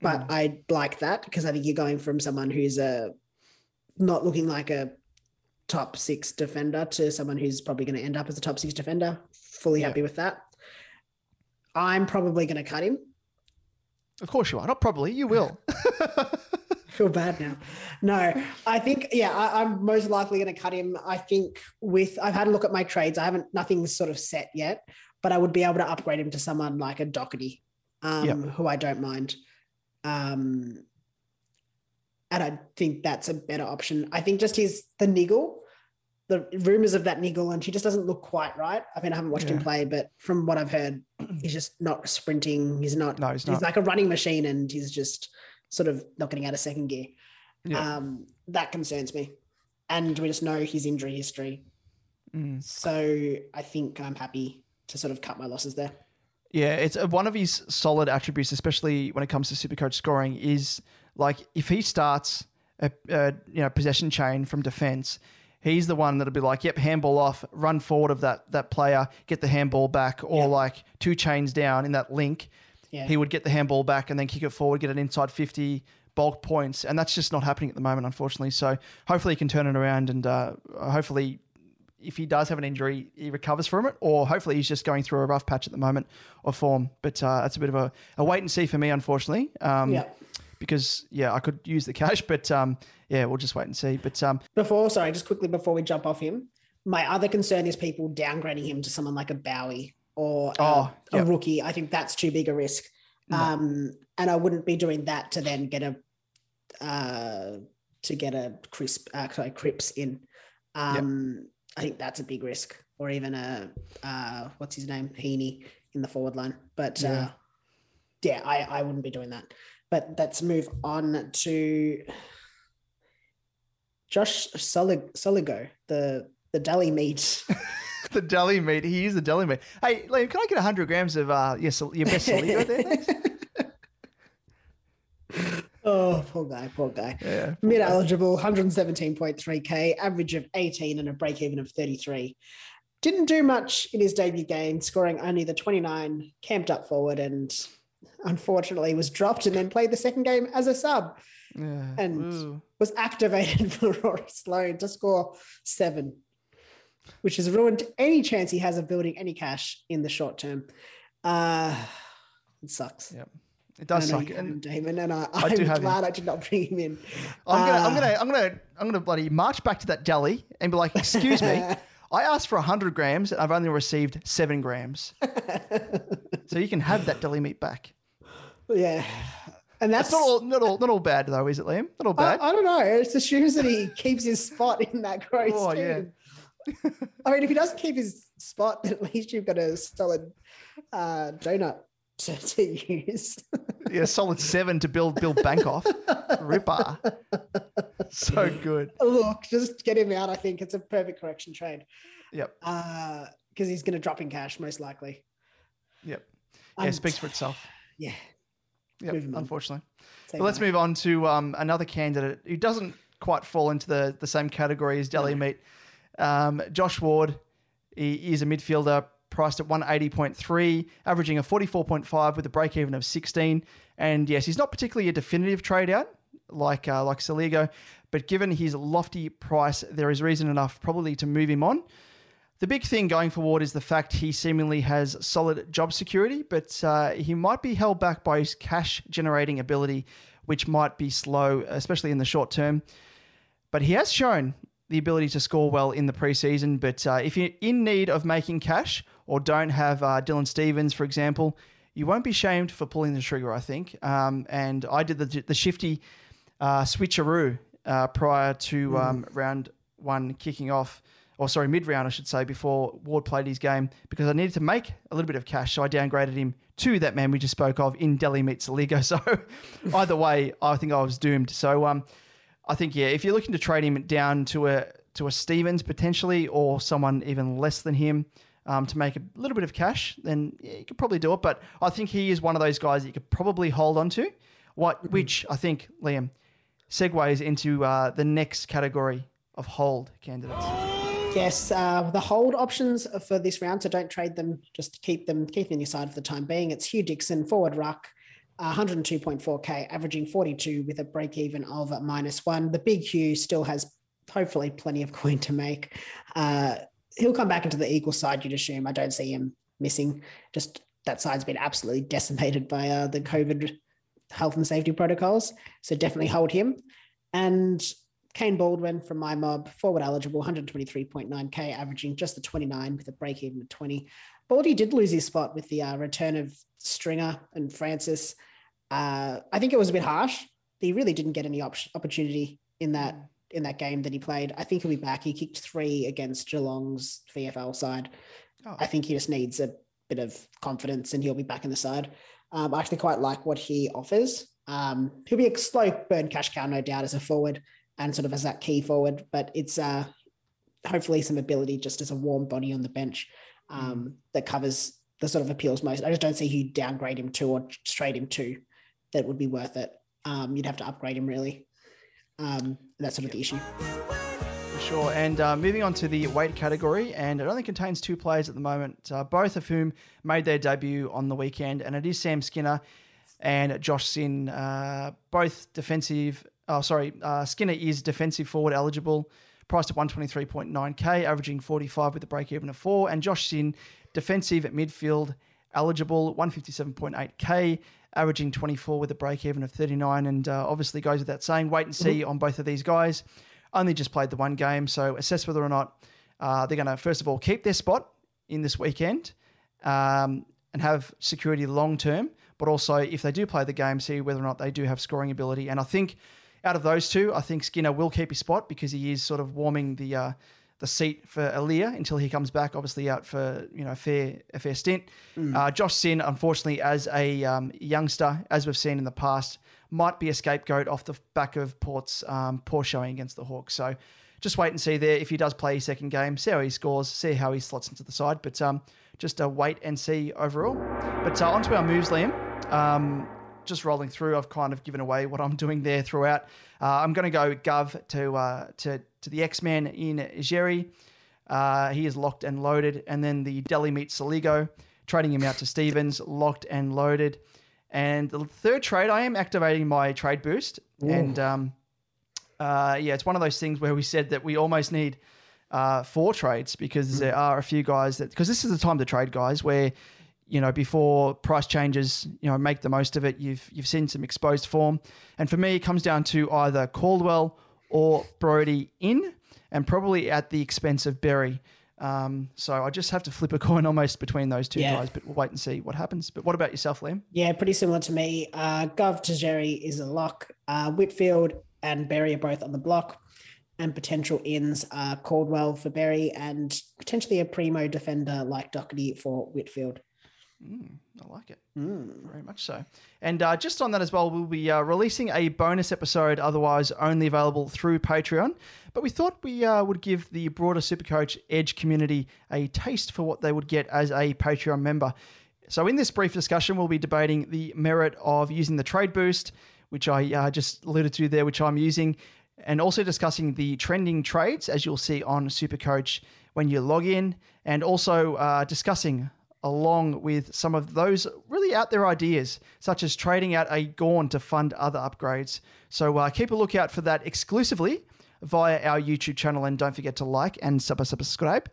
But I like that because I think you're going from someone who's not looking like a top six defender to someone who's probably going to end up as a top six defender. Fully happy with that. I'm probably going to cut him. Of course you are. Not probably. You will. I feel bad now. No, I think, I'm most likely going to cut him. I think I've had a look at my trades. I haven't, nothing's sort of set yet, but I would be able to upgrade him to someone like a Doherty, who I don't mind. And I think that's a better option. I think just the niggle, the rumors of that niggle, and she just doesn't look quite right. I mean, I haven't watched him play, but from what I've heard, he's just not sprinting. He's like a running machine and he's just sort of not getting out of second gear. Yeah. That concerns me. And we just know his injury history. So I think I'm happy to sort of cut my losses there. Yeah, it's one of his solid attributes, especially when it comes to Supercoach scoring, is like if he starts a possession chain from defense, he's the one that'll be like, yep, handball off, run forward of that player, get the handball back, or like two chains down in that link, he would get the handball back and then kick it forward, get an inside 50, bulk points, and that's just not happening at the moment, unfortunately. So hopefully he can turn it around and hopefully if he does have an injury, he recovers from it, or hopefully he's just going through a rough patch at the moment of form. But that's a bit of a wait and see for me, unfortunately. Because, I could use the cash, but, we'll just wait and see. But before we jump off him, my other concern is people downgrading him to someone like a Bowie or a rookie. I think that's too big a risk. No. And I wouldn't be doing that to then get Cripps in. I think that's a big risk, or even Heaney in the forward line. But I wouldn't be doing that. But let's move on to Josh Soligo, the deli meat. The deli meat. He is the deli meat. Hey, Liam, can I get 100 grams of your best Soligo there? Thanks. Oh, poor guy. Yeah, poor mid eligible, 117.3K, average of 18 and a break even of 33. Didn't do much in his debut game, scoring only the 29, camped up forward, and unfortunately was dropped and then played the second game as a sub was activated for Rory Sloan to score 7, which has ruined any chance he has of building any cash in the short term. It sucks. Yep. It does suck, and Damon, and I'm glad I did not bring him in. I'm gonna bloody march back to that deli and be like, "Excuse me, I asked for 100 grams and I've only received 7 grams, so you can have that deli meat back." Yeah, and that's not all bad though, is it, Liam? Not all bad. I don't know. It assumes that he keeps his spot in that gross. Oh yeah. I mean, if he doesn't keep his spot, then at least you've got a solid donut to use. Yeah, solid 7 to build bank off. Ripper. So good. Look, just get him out. I think it's a perfect correction trade. Yep. Because he's going to drop in cash most likely. Yep. Yeah, speaks for itself. Yeah. Yep, unfortunately. But let's move on to another candidate who doesn't quite fall into the same category as deli meat. Josh Ward. He is a midfielder, priced at 180.3, averaging a 44.5 with a break even of 16. And yes, he's not particularly a definitive trade out like Soligo, but given his lofty price, there is reason enough probably to move him on. The big thing going for Ward is the fact he seemingly has solid job security, but he might be held back by his cash generating ability, which might be slow, especially in the short term. But he has shown the ability to score well in the preseason, but if you're in need of making cash, or don't have Dylan Stephens, for example, you won't be shamed for pulling the trigger, I think. And I did the shifty switcheroo prior to round one kicking off, mid-round, I should say, before Ward played his game, because I needed to make a little bit of cash, so I downgraded him to that man we just spoke of in Deli Meat Soligo. So either way, I think I was doomed. So I think, if you're looking to trade him down to a Stephens potentially, or someone even less than him, to make a little bit of cash, then you could probably do it. But I think he is one of those guys that you could probably hold on to, which I think, Liam, segues into the next category of hold candidates. Yes, the hold options for this round, so don't trade them, just keep them in your side for the time being. It's Hugh Dixon, forward ruck, 102.4K, averaging 42 with a break-even of -1. The big Hugh still has hopefully plenty of coin to make. He'll come back into the equal side, you'd assume. I don't see him missing. Just that side's been absolutely decimated by the COVID health and safety protocols. So definitely hold him. And Kane Baldwin from my mob, forward eligible, 123.9K, averaging just the 29 with a break even of 20. Baldy did lose his spot with the return of Stringer and Francis. I think it was a bit harsh. He really didn't get any opportunity in that game that he played. I think he'll be back. He kicked 3 against Geelong's VFL side. Oh. I think he just needs a bit of confidence and he'll be back in the side. I actually quite like what he offers. He'll be a slow burn cash cow, no doubt, as a forward and sort of as that key forward, but it's hopefully some ability just as a warm body on the bench that covers the sort of appeals most. I just don't see who downgrade him to or trade him to that would be worth it. You'd have to upgrade him really. That's sort of the issue. For sure. And moving on to the weight category, and it only contains 2 players at the moment, both of whom made their debut on the weekend, and it is Sam Skinner and Josh Sinn, both defensive. Skinner is defensive forward eligible, priced at 123.9K, averaging 45 with a break even of 4. And Josh Sinn, defensive at midfield, eligible, 157.8K, averaging 24 with a break even of 39. And obviously goes without saying, wait and see on both of these guys. Only just played the one game, so assess whether or not they're going to, first of all, keep their spot in this weekend and have security long term, but also if they do play the game, see whether or not they do have scoring ability. And I think out of those two, I think Skinner will keep his spot because he is sort of warming the seat for Aaliyah until he comes back, obviously out for a fair stint. Josh Sinn, unfortunately, as a youngster, as we've seen in the past, might be a scapegoat off the back of Port's poor showing against the Hawks. So just wait and see there. If he does play his second game, see how he scores, see how he slots into the side. But just a wait and see overall. But onto our moves, Liam. Just rolling through, I've kind of given away what I'm doing there throughout. I'm going to go Gov to the X-Man in Xerri. He is locked and loaded. And then the Deli Meat Soligo, trading him out to Stephens, locked and loaded. And the third trade, I am activating my trade boost. Ooh. And it's one of those things where we said that we almost need four trades because there are a few guys that, because this is the time to trade guys where, before price changes, make the most of it. You've seen some exposed form. And for me, it comes down to either Caldwell or Brodie in, and probably at the expense of Berry. So I just have to flip a coin almost between those two guys, but we'll wait and see what happens. But what about yourself, Liam? Yeah, pretty similar to me. Gov to Xerri is a lock. Whitfield and Berry are both on the block, and potential ins are Caldwell for Berry and potentially a primo defender like Doherty for Whitfield. I like it. Very much so. And just on that as well, we'll be releasing a bonus episode, otherwise only available through Patreon. But we thought we would give the broader Supercoach Edge community a taste for what they would get as a Patreon member. So in this brief discussion, we'll be debating the merit of using the trade boost, which I just alluded to there, which I'm using, and also discussing the trending trades, as you'll see on Supercoach when you log in, and also discussing along with some of those really out there ideas, such as trading out a Gawn to fund other upgrades. So keep a lookout for that exclusively via our YouTube channel, and don't forget to like and subscribe.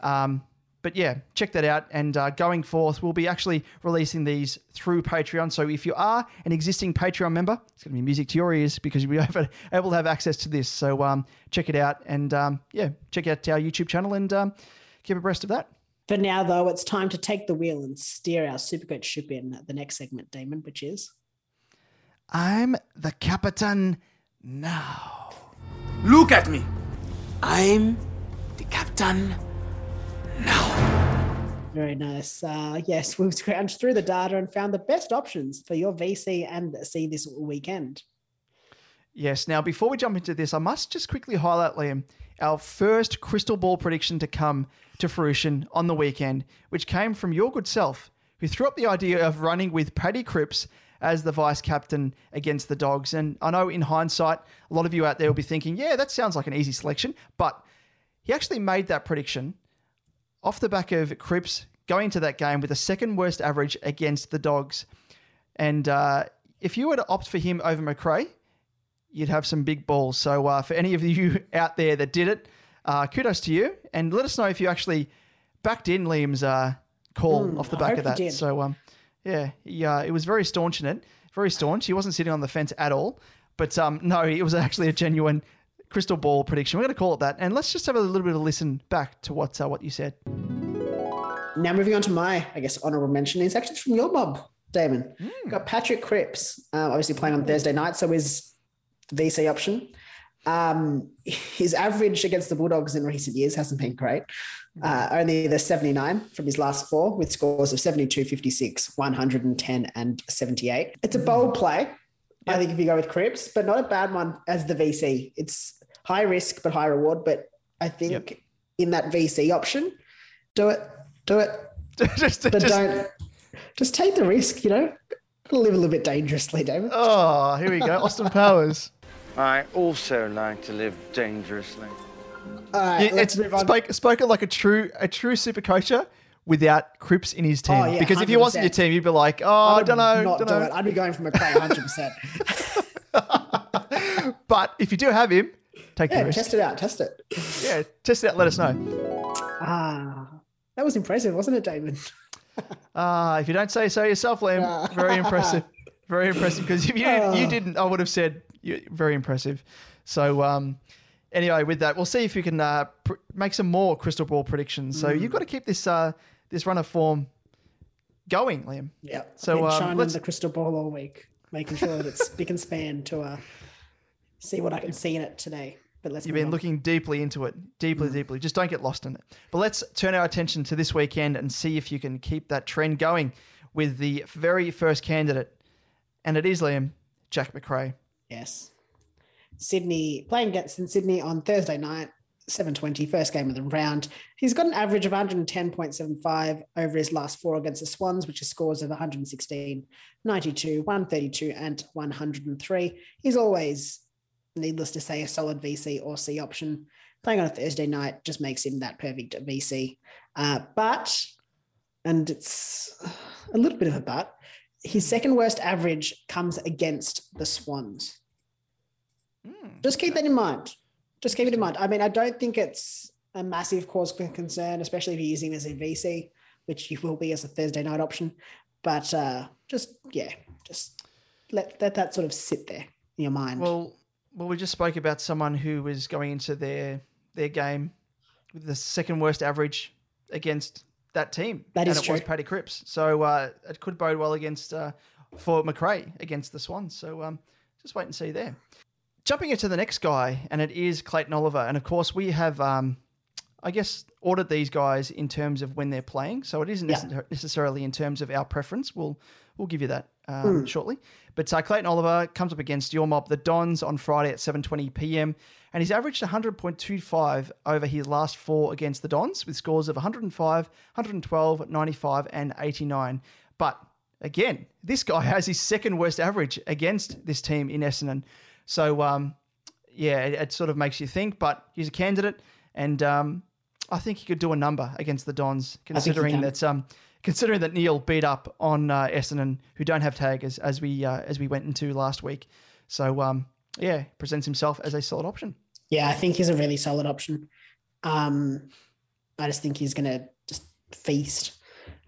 But yeah, check that out. And going forth, we'll be actually releasing these through Patreon. So if you are an existing Patreon member, it's going to be music to your ears because you'll be able to have access to this. So check it out, and check out our YouTube channel and keep abreast of that. For now, though, it's time to take the wheel and steer our Supercoach ship in the next segment, Damon, which is... I'm the captain now. Look at me. I'm the captain now. Very nice. Yes, we've scrounged through the data and found the best options for your VC and C this weekend. Yes. Now, before we jump into this, I must just quickly highlight, Liam, our first crystal ball prediction to come to fruition on the weekend, which came from your good self, who threw up the idea of running with Paddy Cripps as the vice captain against the Dogs. And I know in hindsight, a lot of you out there will be thinking, yeah, that sounds like an easy selection, but he actually made that prediction off the back of Cripps going into that game with a second worst average against the Dogs. And if you were to opt for him over Macrae, you'd have some big balls. So for any of you out there that did it, kudos to you. And let us know if you actually backed in Liam's call off the back of that. So, it was very staunch in it. Very staunch. He wasn't sitting on the fence at all. But no, it was actually a genuine crystal ball prediction. We're going to call it that. And let's just have a little bit of a listen back to what you said. Now moving on to my, honourable mention. It's actually from your mob, Damon. Got Patrick Cripps, obviously playing on Thursday night. So his VC option. His average against the Bulldogs in recent years hasn't been great. Only the 79 from his last four, with scores of 72, 56, 110 and 78. It's a bold play, I think, if you go with Cripps, but not a bad one as the VC. It's high risk but high reward, but I think in that VC option, do it. Don't take the risk, Live a little bit dangerously, David. Oh, here we go. Austin Powers. I also like to live dangerously. Let's move on. Spoken like a true super coacher without Cripps in his team. Because if he wasn't your team, you'd be like, I don't know. I'd be going for Macrae 100%. But if you do have him, take the risk. Test it out. Yeah, test it out. Let us know. That was impressive, wasn't it, Damon? If you don't say so yourself, Liam, very impressive. Very impressive, because if you didn't, I would have said very impressive. So anyway, with that, we'll see if we can make some more crystal ball predictions. So you've got to keep this run of form going, Liam. Yeah. So shine in the crystal ball all week, making sure that it's spick and span to see what I can see in it today. But let's You've been looking deeply into it, deeply. Just don't get lost in it. But let's turn our attention to this weekend and see if you can keep that trend going with the very first candidate. And it is, Liam, Jack Macrae. Yes. Sydney, playing against Sydney on Thursday night, 7:20, first game of the round. He's got an average of 110.75 over his last four against the Swans, which is scores of 116, 92, 132 and 103. He's always, needless to say, a solid VC or C option. Playing on a Thursday night just makes him that perfect VC. But it's a little bit of a but, his second worst average comes against the Swans. Just keep that in mind. Just keep it in mind. I mean, I don't think it's a massive cause for concern, especially if you're using it as a VC, which you will be as a Thursday night option. But just let that sort of sit there in your mind. Well, we just spoke about someone who was going into their game with the second worst average against that team. That is true. And it was Paddy Cripps. So it could bode well for Macrae against the Swans. So just wait and see there. Jumping into the next guy, and it is Clayton Oliver. And, of course, we have, ordered these guys in terms of when they're playing. So it isn't necessarily in terms of our preference. We'll give you that shortly. But Clayton Oliver comes up against your mob, the Dons, on Friday at 7:20 p.m. And he's averaged 100.25 over his last four against the Dons with scores of 105, 112, 95 and 89. But again, this guy has his second worst average against this team in Essendon. So, it sort of makes you think, but he's a candidate and I think he could do a number against the Dons considering that Neale beat up on Essendon, who don't have taggers, as we went into last week. So, presents himself as a solid option. Yeah, I think he's a really solid option. I just think he's going to just feast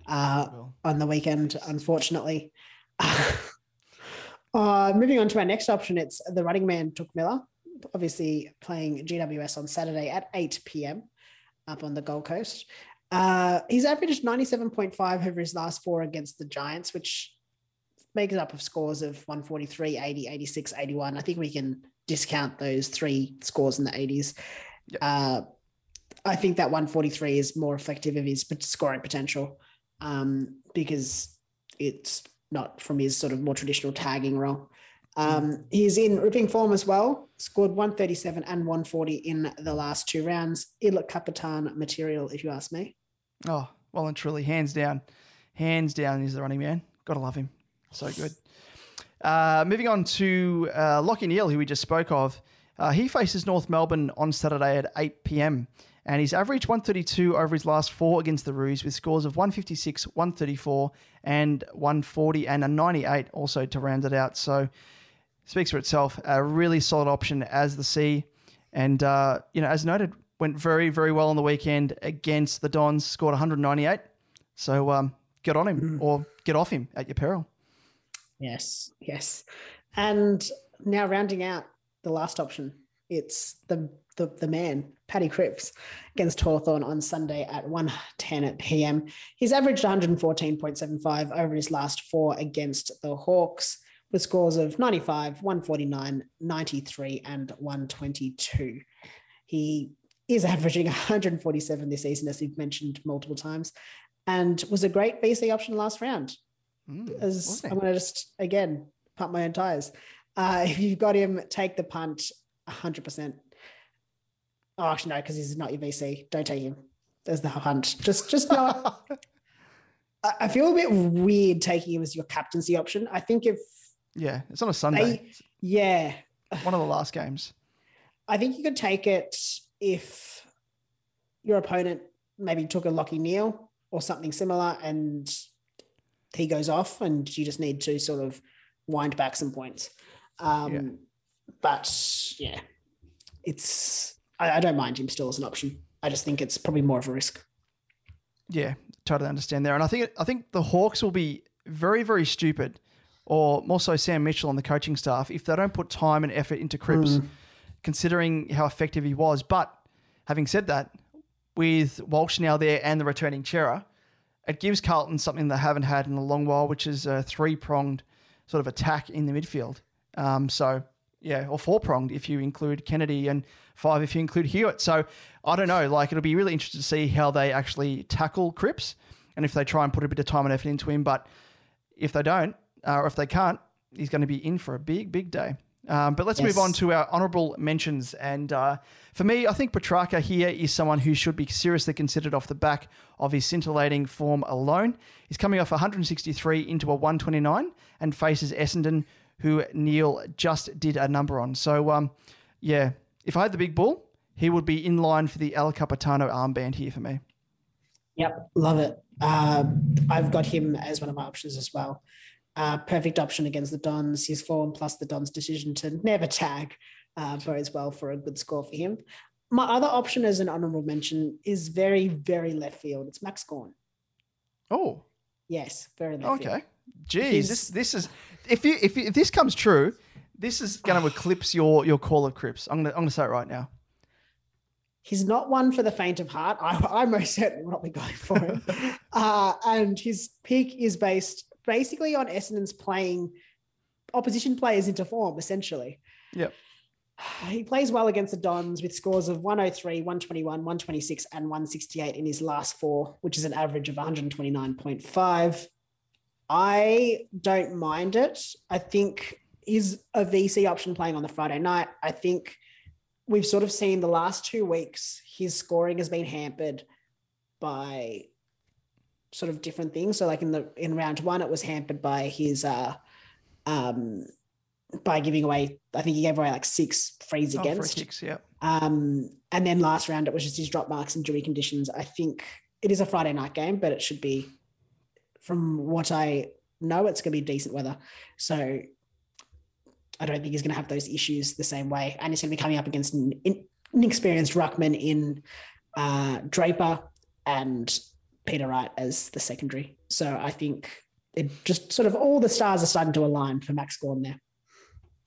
on the weekend, unfortunately. Moving on to our next option, it's the running man, Touk Miller, obviously playing GWS on Saturday at 8 p.m. up on the Gold Coast. He's averaged 97.5 over his last four against the Giants, which makes up of scores of 143, 80, 86, 81. I think we can discount those three scores in the 80s. Yep. I think that 143 is more reflective of his scoring potential because it's not from his sort of more traditional tagging role. He's in ripping form as well, scored 137 and 140 in the last two rounds. Il Capitan material, if you ask me. Oh, well and truly, hands down. Hands down is the running man. Got to love him. So good. Moving on to Lachie Neale, who we just spoke of. He faces North Melbourne on Saturday at 8 p.m. And he's averaged 132 over his last four against the Roos with scores of 156, 134 and 140 and a 98 also to round it out. So speaks for itself, a really solid option as the C. And, as noted, went very, very well on the weekend against the Dons, scored 198. So get on him or get off him at your peril. Yes. And now rounding out the last option, it's the man, Paddy Cripps, against Hawthorn on Sunday at 1:10 p.m. He's averaged 114.75 over his last four against the Hawks, with scores of 95, 149, 93 and 122. He is averaging 147 this season, as we've mentioned multiple times, and was a great VC option last round. I'm going to just, again, pump my own tyres. If you've got him, take the punt 100%. Oh, actually, no, because he's not your VC. Don't take him. There's the punt. Just know. I feel a bit weird taking him as your captaincy option. I think if... Yeah, it's on a Sunday. One of the last games. I think you could take it if your opponent maybe took a Lachie Neale or something similar and he goes off and you just need to sort of wind back some points. But, yeah, I don't mind him still as an option. I just think it's probably more of a risk. Yeah, totally understand there. And I think the Hawks will be very, very stupid, or more so Sam Mitchell and the coaching staff, if they don't put time and effort into Cripps, considering how effective he was. But having said that, with Walsh now there and the returning Chera, it gives Carlton something they haven't had in a long while, which is a three-pronged sort of attack in the midfield. Or four-pronged if you include Kennedy, and five if you include Hewett. So I don't know, it'll be really interesting to see how they actually tackle Cripps and if they try and put a bit of time and effort into him. But if they don't, or if they can't, he's going to be in for a big, big day. But let's move on to our honourable mentions. And for me, I think Petrarca here is someone who should be seriously considered off the back of his scintillating form alone. He's coming off 163 into a 129 and faces Essendon, who Neale just did a number on. So, if I had the big bull, he would be in line for the Al Capitano armband here for me. Yep, love it. I've got him as one of my options as well. Perfect option against the Dons. His form plus the Dons' decision to never tag bodes well for a good score for him. My other option as an honourable mention is very, very left field. It's Maxi Gawn. Oh. Yes, very left field. Okay. Geez, this is if this comes true, this is going to eclipse your call of Cripps. I'm gonna say it right now. He's not one for the faint of heart. I most certainly will not be going for him. And his peak is based basically on Essendon's playing opposition players into form, essentially. Yep. He plays well against the Dons with scores of 103, 121, 126, and 168 in his last four, which is an average of 129.5. I don't mind it. I think he's a VC option playing on the Friday night. I think we've sort of seen the last 2 weeks, his scoring has been hampered by sort of different things. So like in round one, it was hampered by his, by giving away, I think he gave away like six frees against. Free kicks, yeah. And then last round, it was just his drop marks and dewy conditions. I think it is a Friday night game, but it should be, from what I know, it's going to be decent weather. So I don't think he's going to have those issues the same way. And he's going to be coming up against an inexperienced ruckman in Draper and Peter Wright as the secondary. So I think it just sort of all the stars are starting to align for Maxi Gawn there.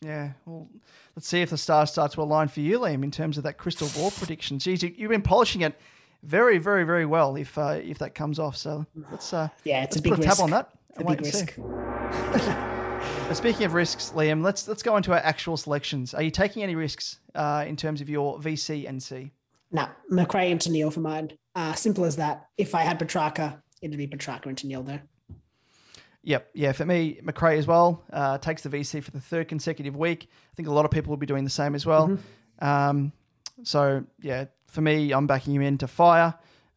Yeah, well, let's see if the stars start to align for you, Liam, in terms of that crystal ball prediction. Geez, you've been polishing it very, very, very well if that comes off. So let's it's a big risk. Put a tab on that. It's a big risk. But speaking of risks, Liam, let's go into our actual selections. Are you taking any risks in terms of your VC and C? No, Macrae and Neale for mine. Simple as that. If I had Petrarca, it'd be Petrarca and Neale though. Yep. Yeah, for me, Macrae as well. Takes the VC for the third consecutive week. I think a lot of people will be doing the same as well. Mm-hmm. For me, I'm backing him into fire.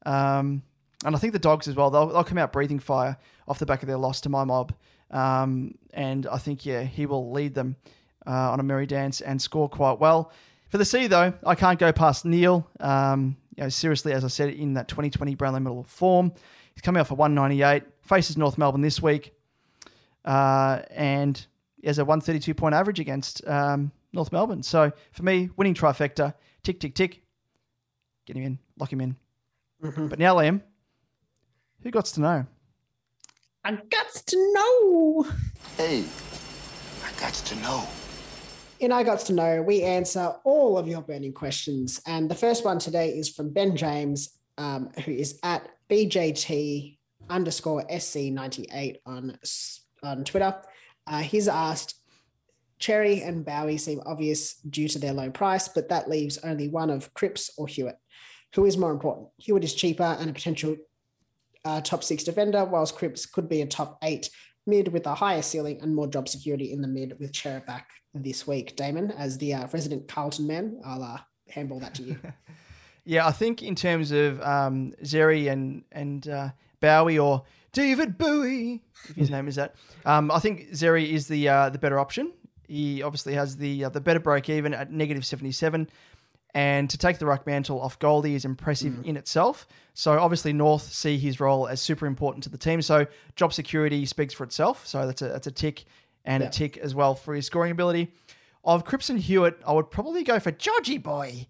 And I think the Dogs as well, they'll come out breathing fire off the back of their loss to my mob. And I think, he will lead them on a merry dance and score quite well. For the C, though, I can't go past Neale. Seriously, as I said, in that 2020 Brownlow medal form. He's coming off a 198, faces North Melbourne this week. And he has a 132-point average against North Melbourne. So, for me, winning trifecta, tick, tick, tick. Get him in, lock him in. Mm-hmm. But now, Liam, who gots to know? I gots to know. Hey, I gots to know. In I gots to know, we answer all of your burning questions. And the first one today is from Ben James, who is at BJT_SC98 on Twitter. He's asked, Cherry and Bowie seem obvious due to their low price, but that leaves only one of Cripps or Hewett. Who is more important? Hewett is cheaper and a potential top six defender, whilst Cripps could be a top eight mid with a higher ceiling and more job security in the mid with Chera back this week. Damon, as the resident Carlton man, I'll handball that to you. Yeah, I think in terms of Xerri and Bowie or David Bowie, if his name is that, I think Xerri is the better option. He obviously has the better break even at -77, and to take the ruck mantle off Goldie is impressive in itself. So obviously North see his role as super important to the team. So job security speaks for itself. So that's a tick and a tick as well for his scoring ability. Of Cripps and Hewett, I would probably go for Georgie boy,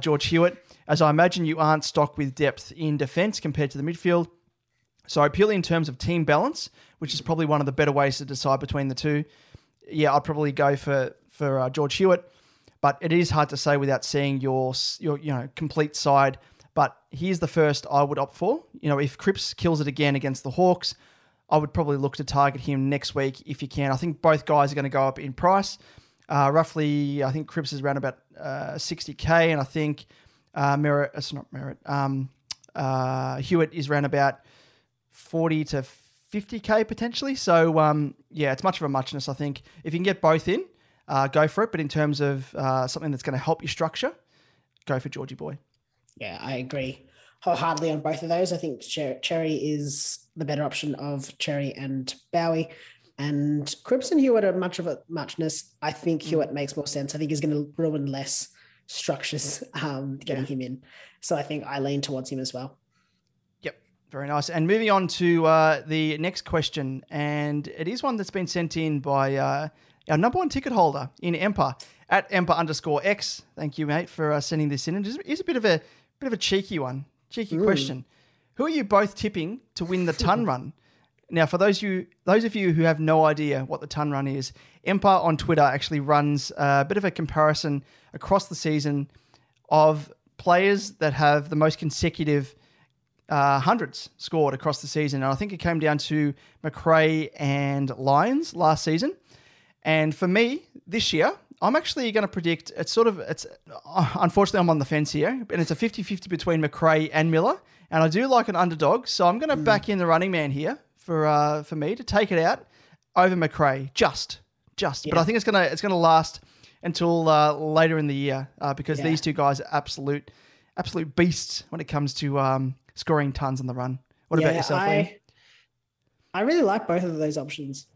George Hewett, as I imagine you aren't stocked with depth in defence compared to the midfield. So purely in terms of team balance, which is probably one of the better ways to decide between the two, yeah, I'd probably go for George Hewett. But it is hard to say without seeing your complete side. But here's the first I would opt for. You know, if Cripps kills it again against the Hawks, I would probably look to target him next week if you can. I think both guys are going to go up in price. Roughly, I think Cripps is around about 60K, and I think Hewett is around about 40 to 50K potentially. So, yeah, it's much of a muchness, I think. If you can get both in, go for it. But in terms of something that's going to help your structure, go for Georgie boy. Yeah, I agree wholeheartedly on both of those. I think Cherry is the better option of Cherry and Bowie. And Cripps and Hewett are much of a muchness. I think Hewett makes more sense. I think he's going to ruin less structures getting him in. So I think I lean towards him as well. Yep, very nice. And moving on to the next question, and it is one that's been sent in by our number one ticket holder in Emper, at Emper_X. Thank you, mate, for sending this in. And it is a bit of a cheeky one, cheeky question. Who are you both tipping to win the ton run? Now, for those of you who have no idea what the ton run is, Empire on Twitter actually runs a bit of a comparison across the season of players that have the most consecutive hundreds scored across the season. And I think it came down to Macrae and Lyons last season. And for me, this year, I'm actually going to predict it's unfortunately I'm on the fence here, and it's a 50-50 between Macrae and Miller. And I do like an underdog, so I'm going to back in the running man here. For me to take it out over Macrae, just. Yeah. But I think it's gonna last until later in the year because these two guys are absolute beasts when it comes to scoring tons on the run. What about yourself, Liam? I really like both of those options,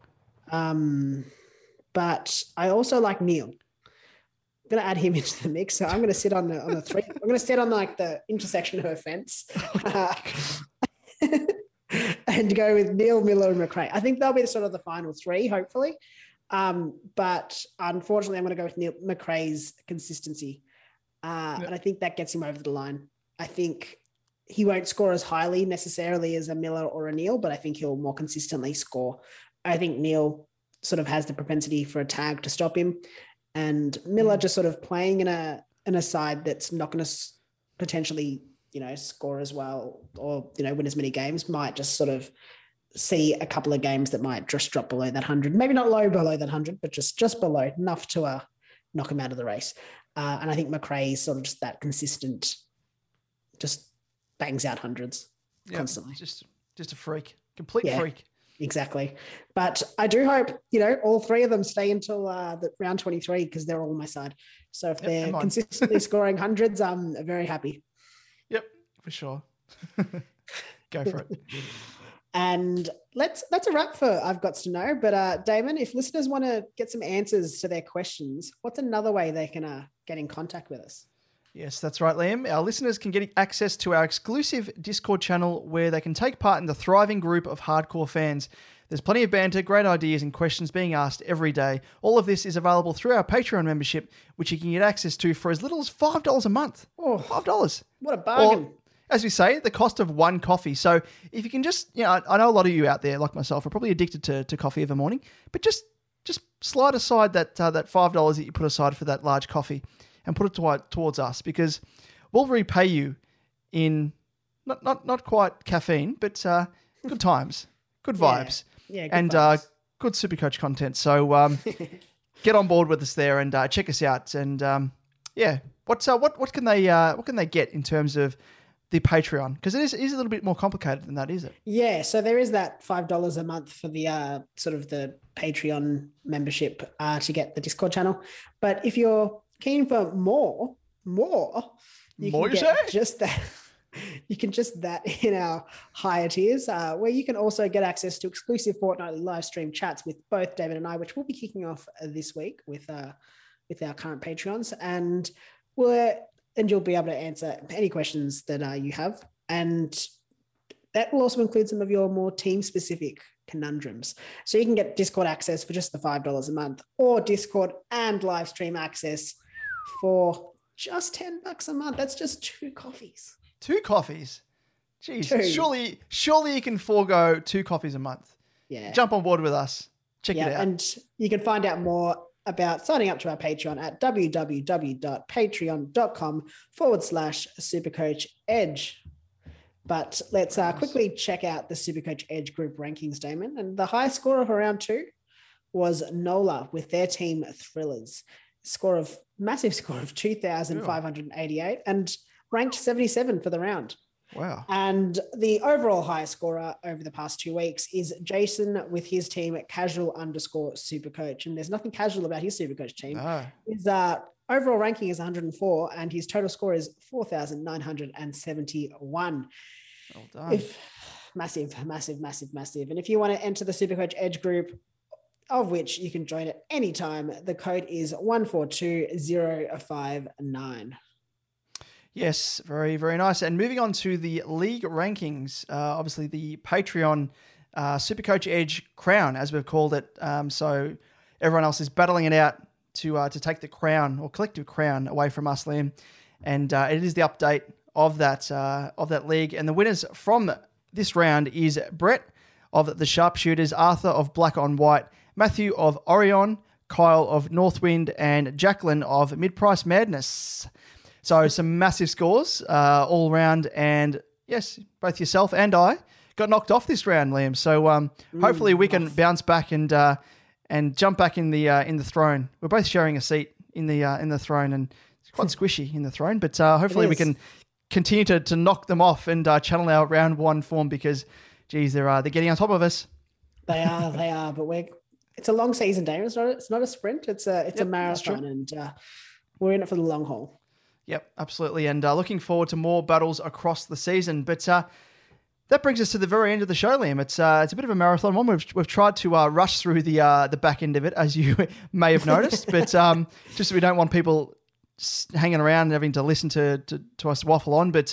but I also like Neale. I'm gonna add him into the mix, so I'm gonna sit on the three. I'm gonna sit on like the intersection of her fence. And go with Neale, Miller and Macrae. I think they'll be sort of the final three, hopefully. But unfortunately, I'm going to go with Neale, Macrae's consistency. And I think that gets him over the line. I think he won't score as highly necessarily as a Miller or a Neale, but I think he'll more consistently score. I think Neale sort of has the propensity for a tag to stop him. And Miller just sort of playing in a side that's not going to potentially score as well or, win as many games might just sort of see a couple of games that might just drop below that 100. Maybe not low below that 100, but just below, enough to knock him out of the race. And I think Macrae is sort of just that consistent, just bangs out hundreds constantly. Just a freak, complete freak. Exactly. But I do hope, all three of them stay until the round 23 because they're all my side. So if they're consistently scoring hundreds, I'm very happy. For sure. Go for it. And that's a wrap for I've Got to Know. But Damon, if listeners want to get some answers to their questions, what's another way they can get in contact with us? Yes, that's right, Liam. Our listeners can get access to our exclusive Discord channel where they can take part in the thriving group of hardcore fans. There's plenty of banter, great ideas and questions being asked every day. All of this is available through our Patreon membership, which you can get access to for as little as $5 a month. Oh, $5. What a bargain. Or, as we say, the cost of one coffee. So if you can just, I know a lot of you out there, like myself, are probably addicted to coffee every morning, but just slide aside that $5 that you put aside for that large coffee and put it towards us because we'll repay you in not quite caffeine, but good times, good vibes, and good Supercoach content. So get on board with us there and check us out. And what can they get in terms of the Patreon, because it is a little bit more complicated than that, is it? Yeah, so there is that $5 a month for the sort of the Patreon membership to get the Discord channel. But if you're keen for more, you can get that in our higher tiers, where you can also get access to exclusive fortnightly live stream chats with both David and I, which we'll be kicking off this week with our current Patreons, and you'll be able to answer any questions that you have. And that will also include some of your more team-specific conundrums. So you can get Discord access for just the $5 a month, or Discord and live stream access for just $10 a month. That's just two coffees. Two coffees? Jeez, two. Surely you can forego two coffees a month. Yeah. Jump on board with us. Check it out. And you can find out more about signing up to our Patreon at www.patreon.com/Supercoach Edge. But let's quickly check out the Supercoach Edge group rankings, Damon. And the high scorer for round two was NOLA with their team Thrillers. Massive score of 2,588 and ranked 77 for the round. Wow. And the overall high scorer over the past 2 weeks is Jason with his team at casual_Supercoach. And there's nothing casual about his Supercoach team. No. His overall ranking is 104 and his total score is 4,971. Well done. Massive. And if you want to enter the Supercoach Edge group, of which you can join at any time, the code is 142059. Yes, very, very nice. And moving on to the league rankings, obviously the Patreon Supercoach Edge crown, as we've called it. So everyone else is battling it out to take the crown or collective crown away from us, Liam. And it is the update of that league. And the winners from this round is Brett of the Sharpshooters, Arthur of Black on White, Matthew of Orion, Kyle of Northwind, and Jacqueline of Mid-Price Madness. So some massive scores all round, and yes, both yourself and I got knocked off this round, Liam. So hopefully we can bounce back and jump back in the throne. We're both sharing a seat in the throne, and it's quite squishy in the throne. But hopefully we can continue to knock them off and channel our round one form because, geez, they're getting on top of us. They are. But it's a long season, Dave. It's not a sprint. It's a marathon, and we're in it for the long haul. Yep, absolutely. And looking forward to more battles across the season. But that brings us to the very end of the show, Liam. It's a bit of a marathon one. We've tried to rush through the back end of it, as you may have noticed. But just so we don't want people hanging around and having to listen to us waffle on. But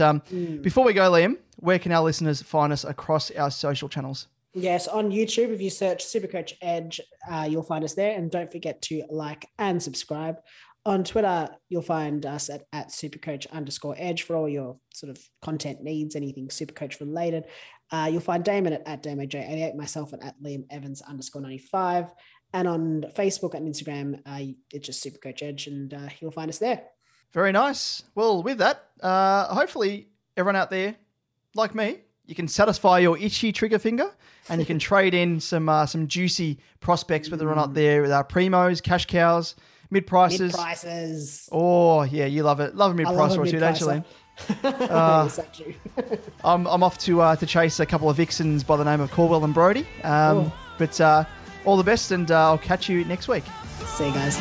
before we go, Liam, where can our listeners find us across our social channels? Yes, on YouTube, if you search Supercoach Edge, you'll find us there. And don't forget to like and subscribe. On Twitter, you'll find us at Supercoach_Edge for all your sort of content needs, anything Supercoach related. You'll find Damon at DamoJ88, myself at LiamEvans_95. And on Facebook and Instagram, it's just Supercoach Edge, and you'll find us there. Very nice. Well, with that, hopefully everyone out there, like me, you can satisfy your itchy trigger finger, and you can trade in some juicy prospects, whether or not they're with our primos, cash cows, mid prices. Oh yeah, you love it. Love a mid price or two, don't you, Liam? I'm off to chase a couple of vixens by the name of Caldwell and Brodie. But all the best, and I'll catch you next week. See you guys.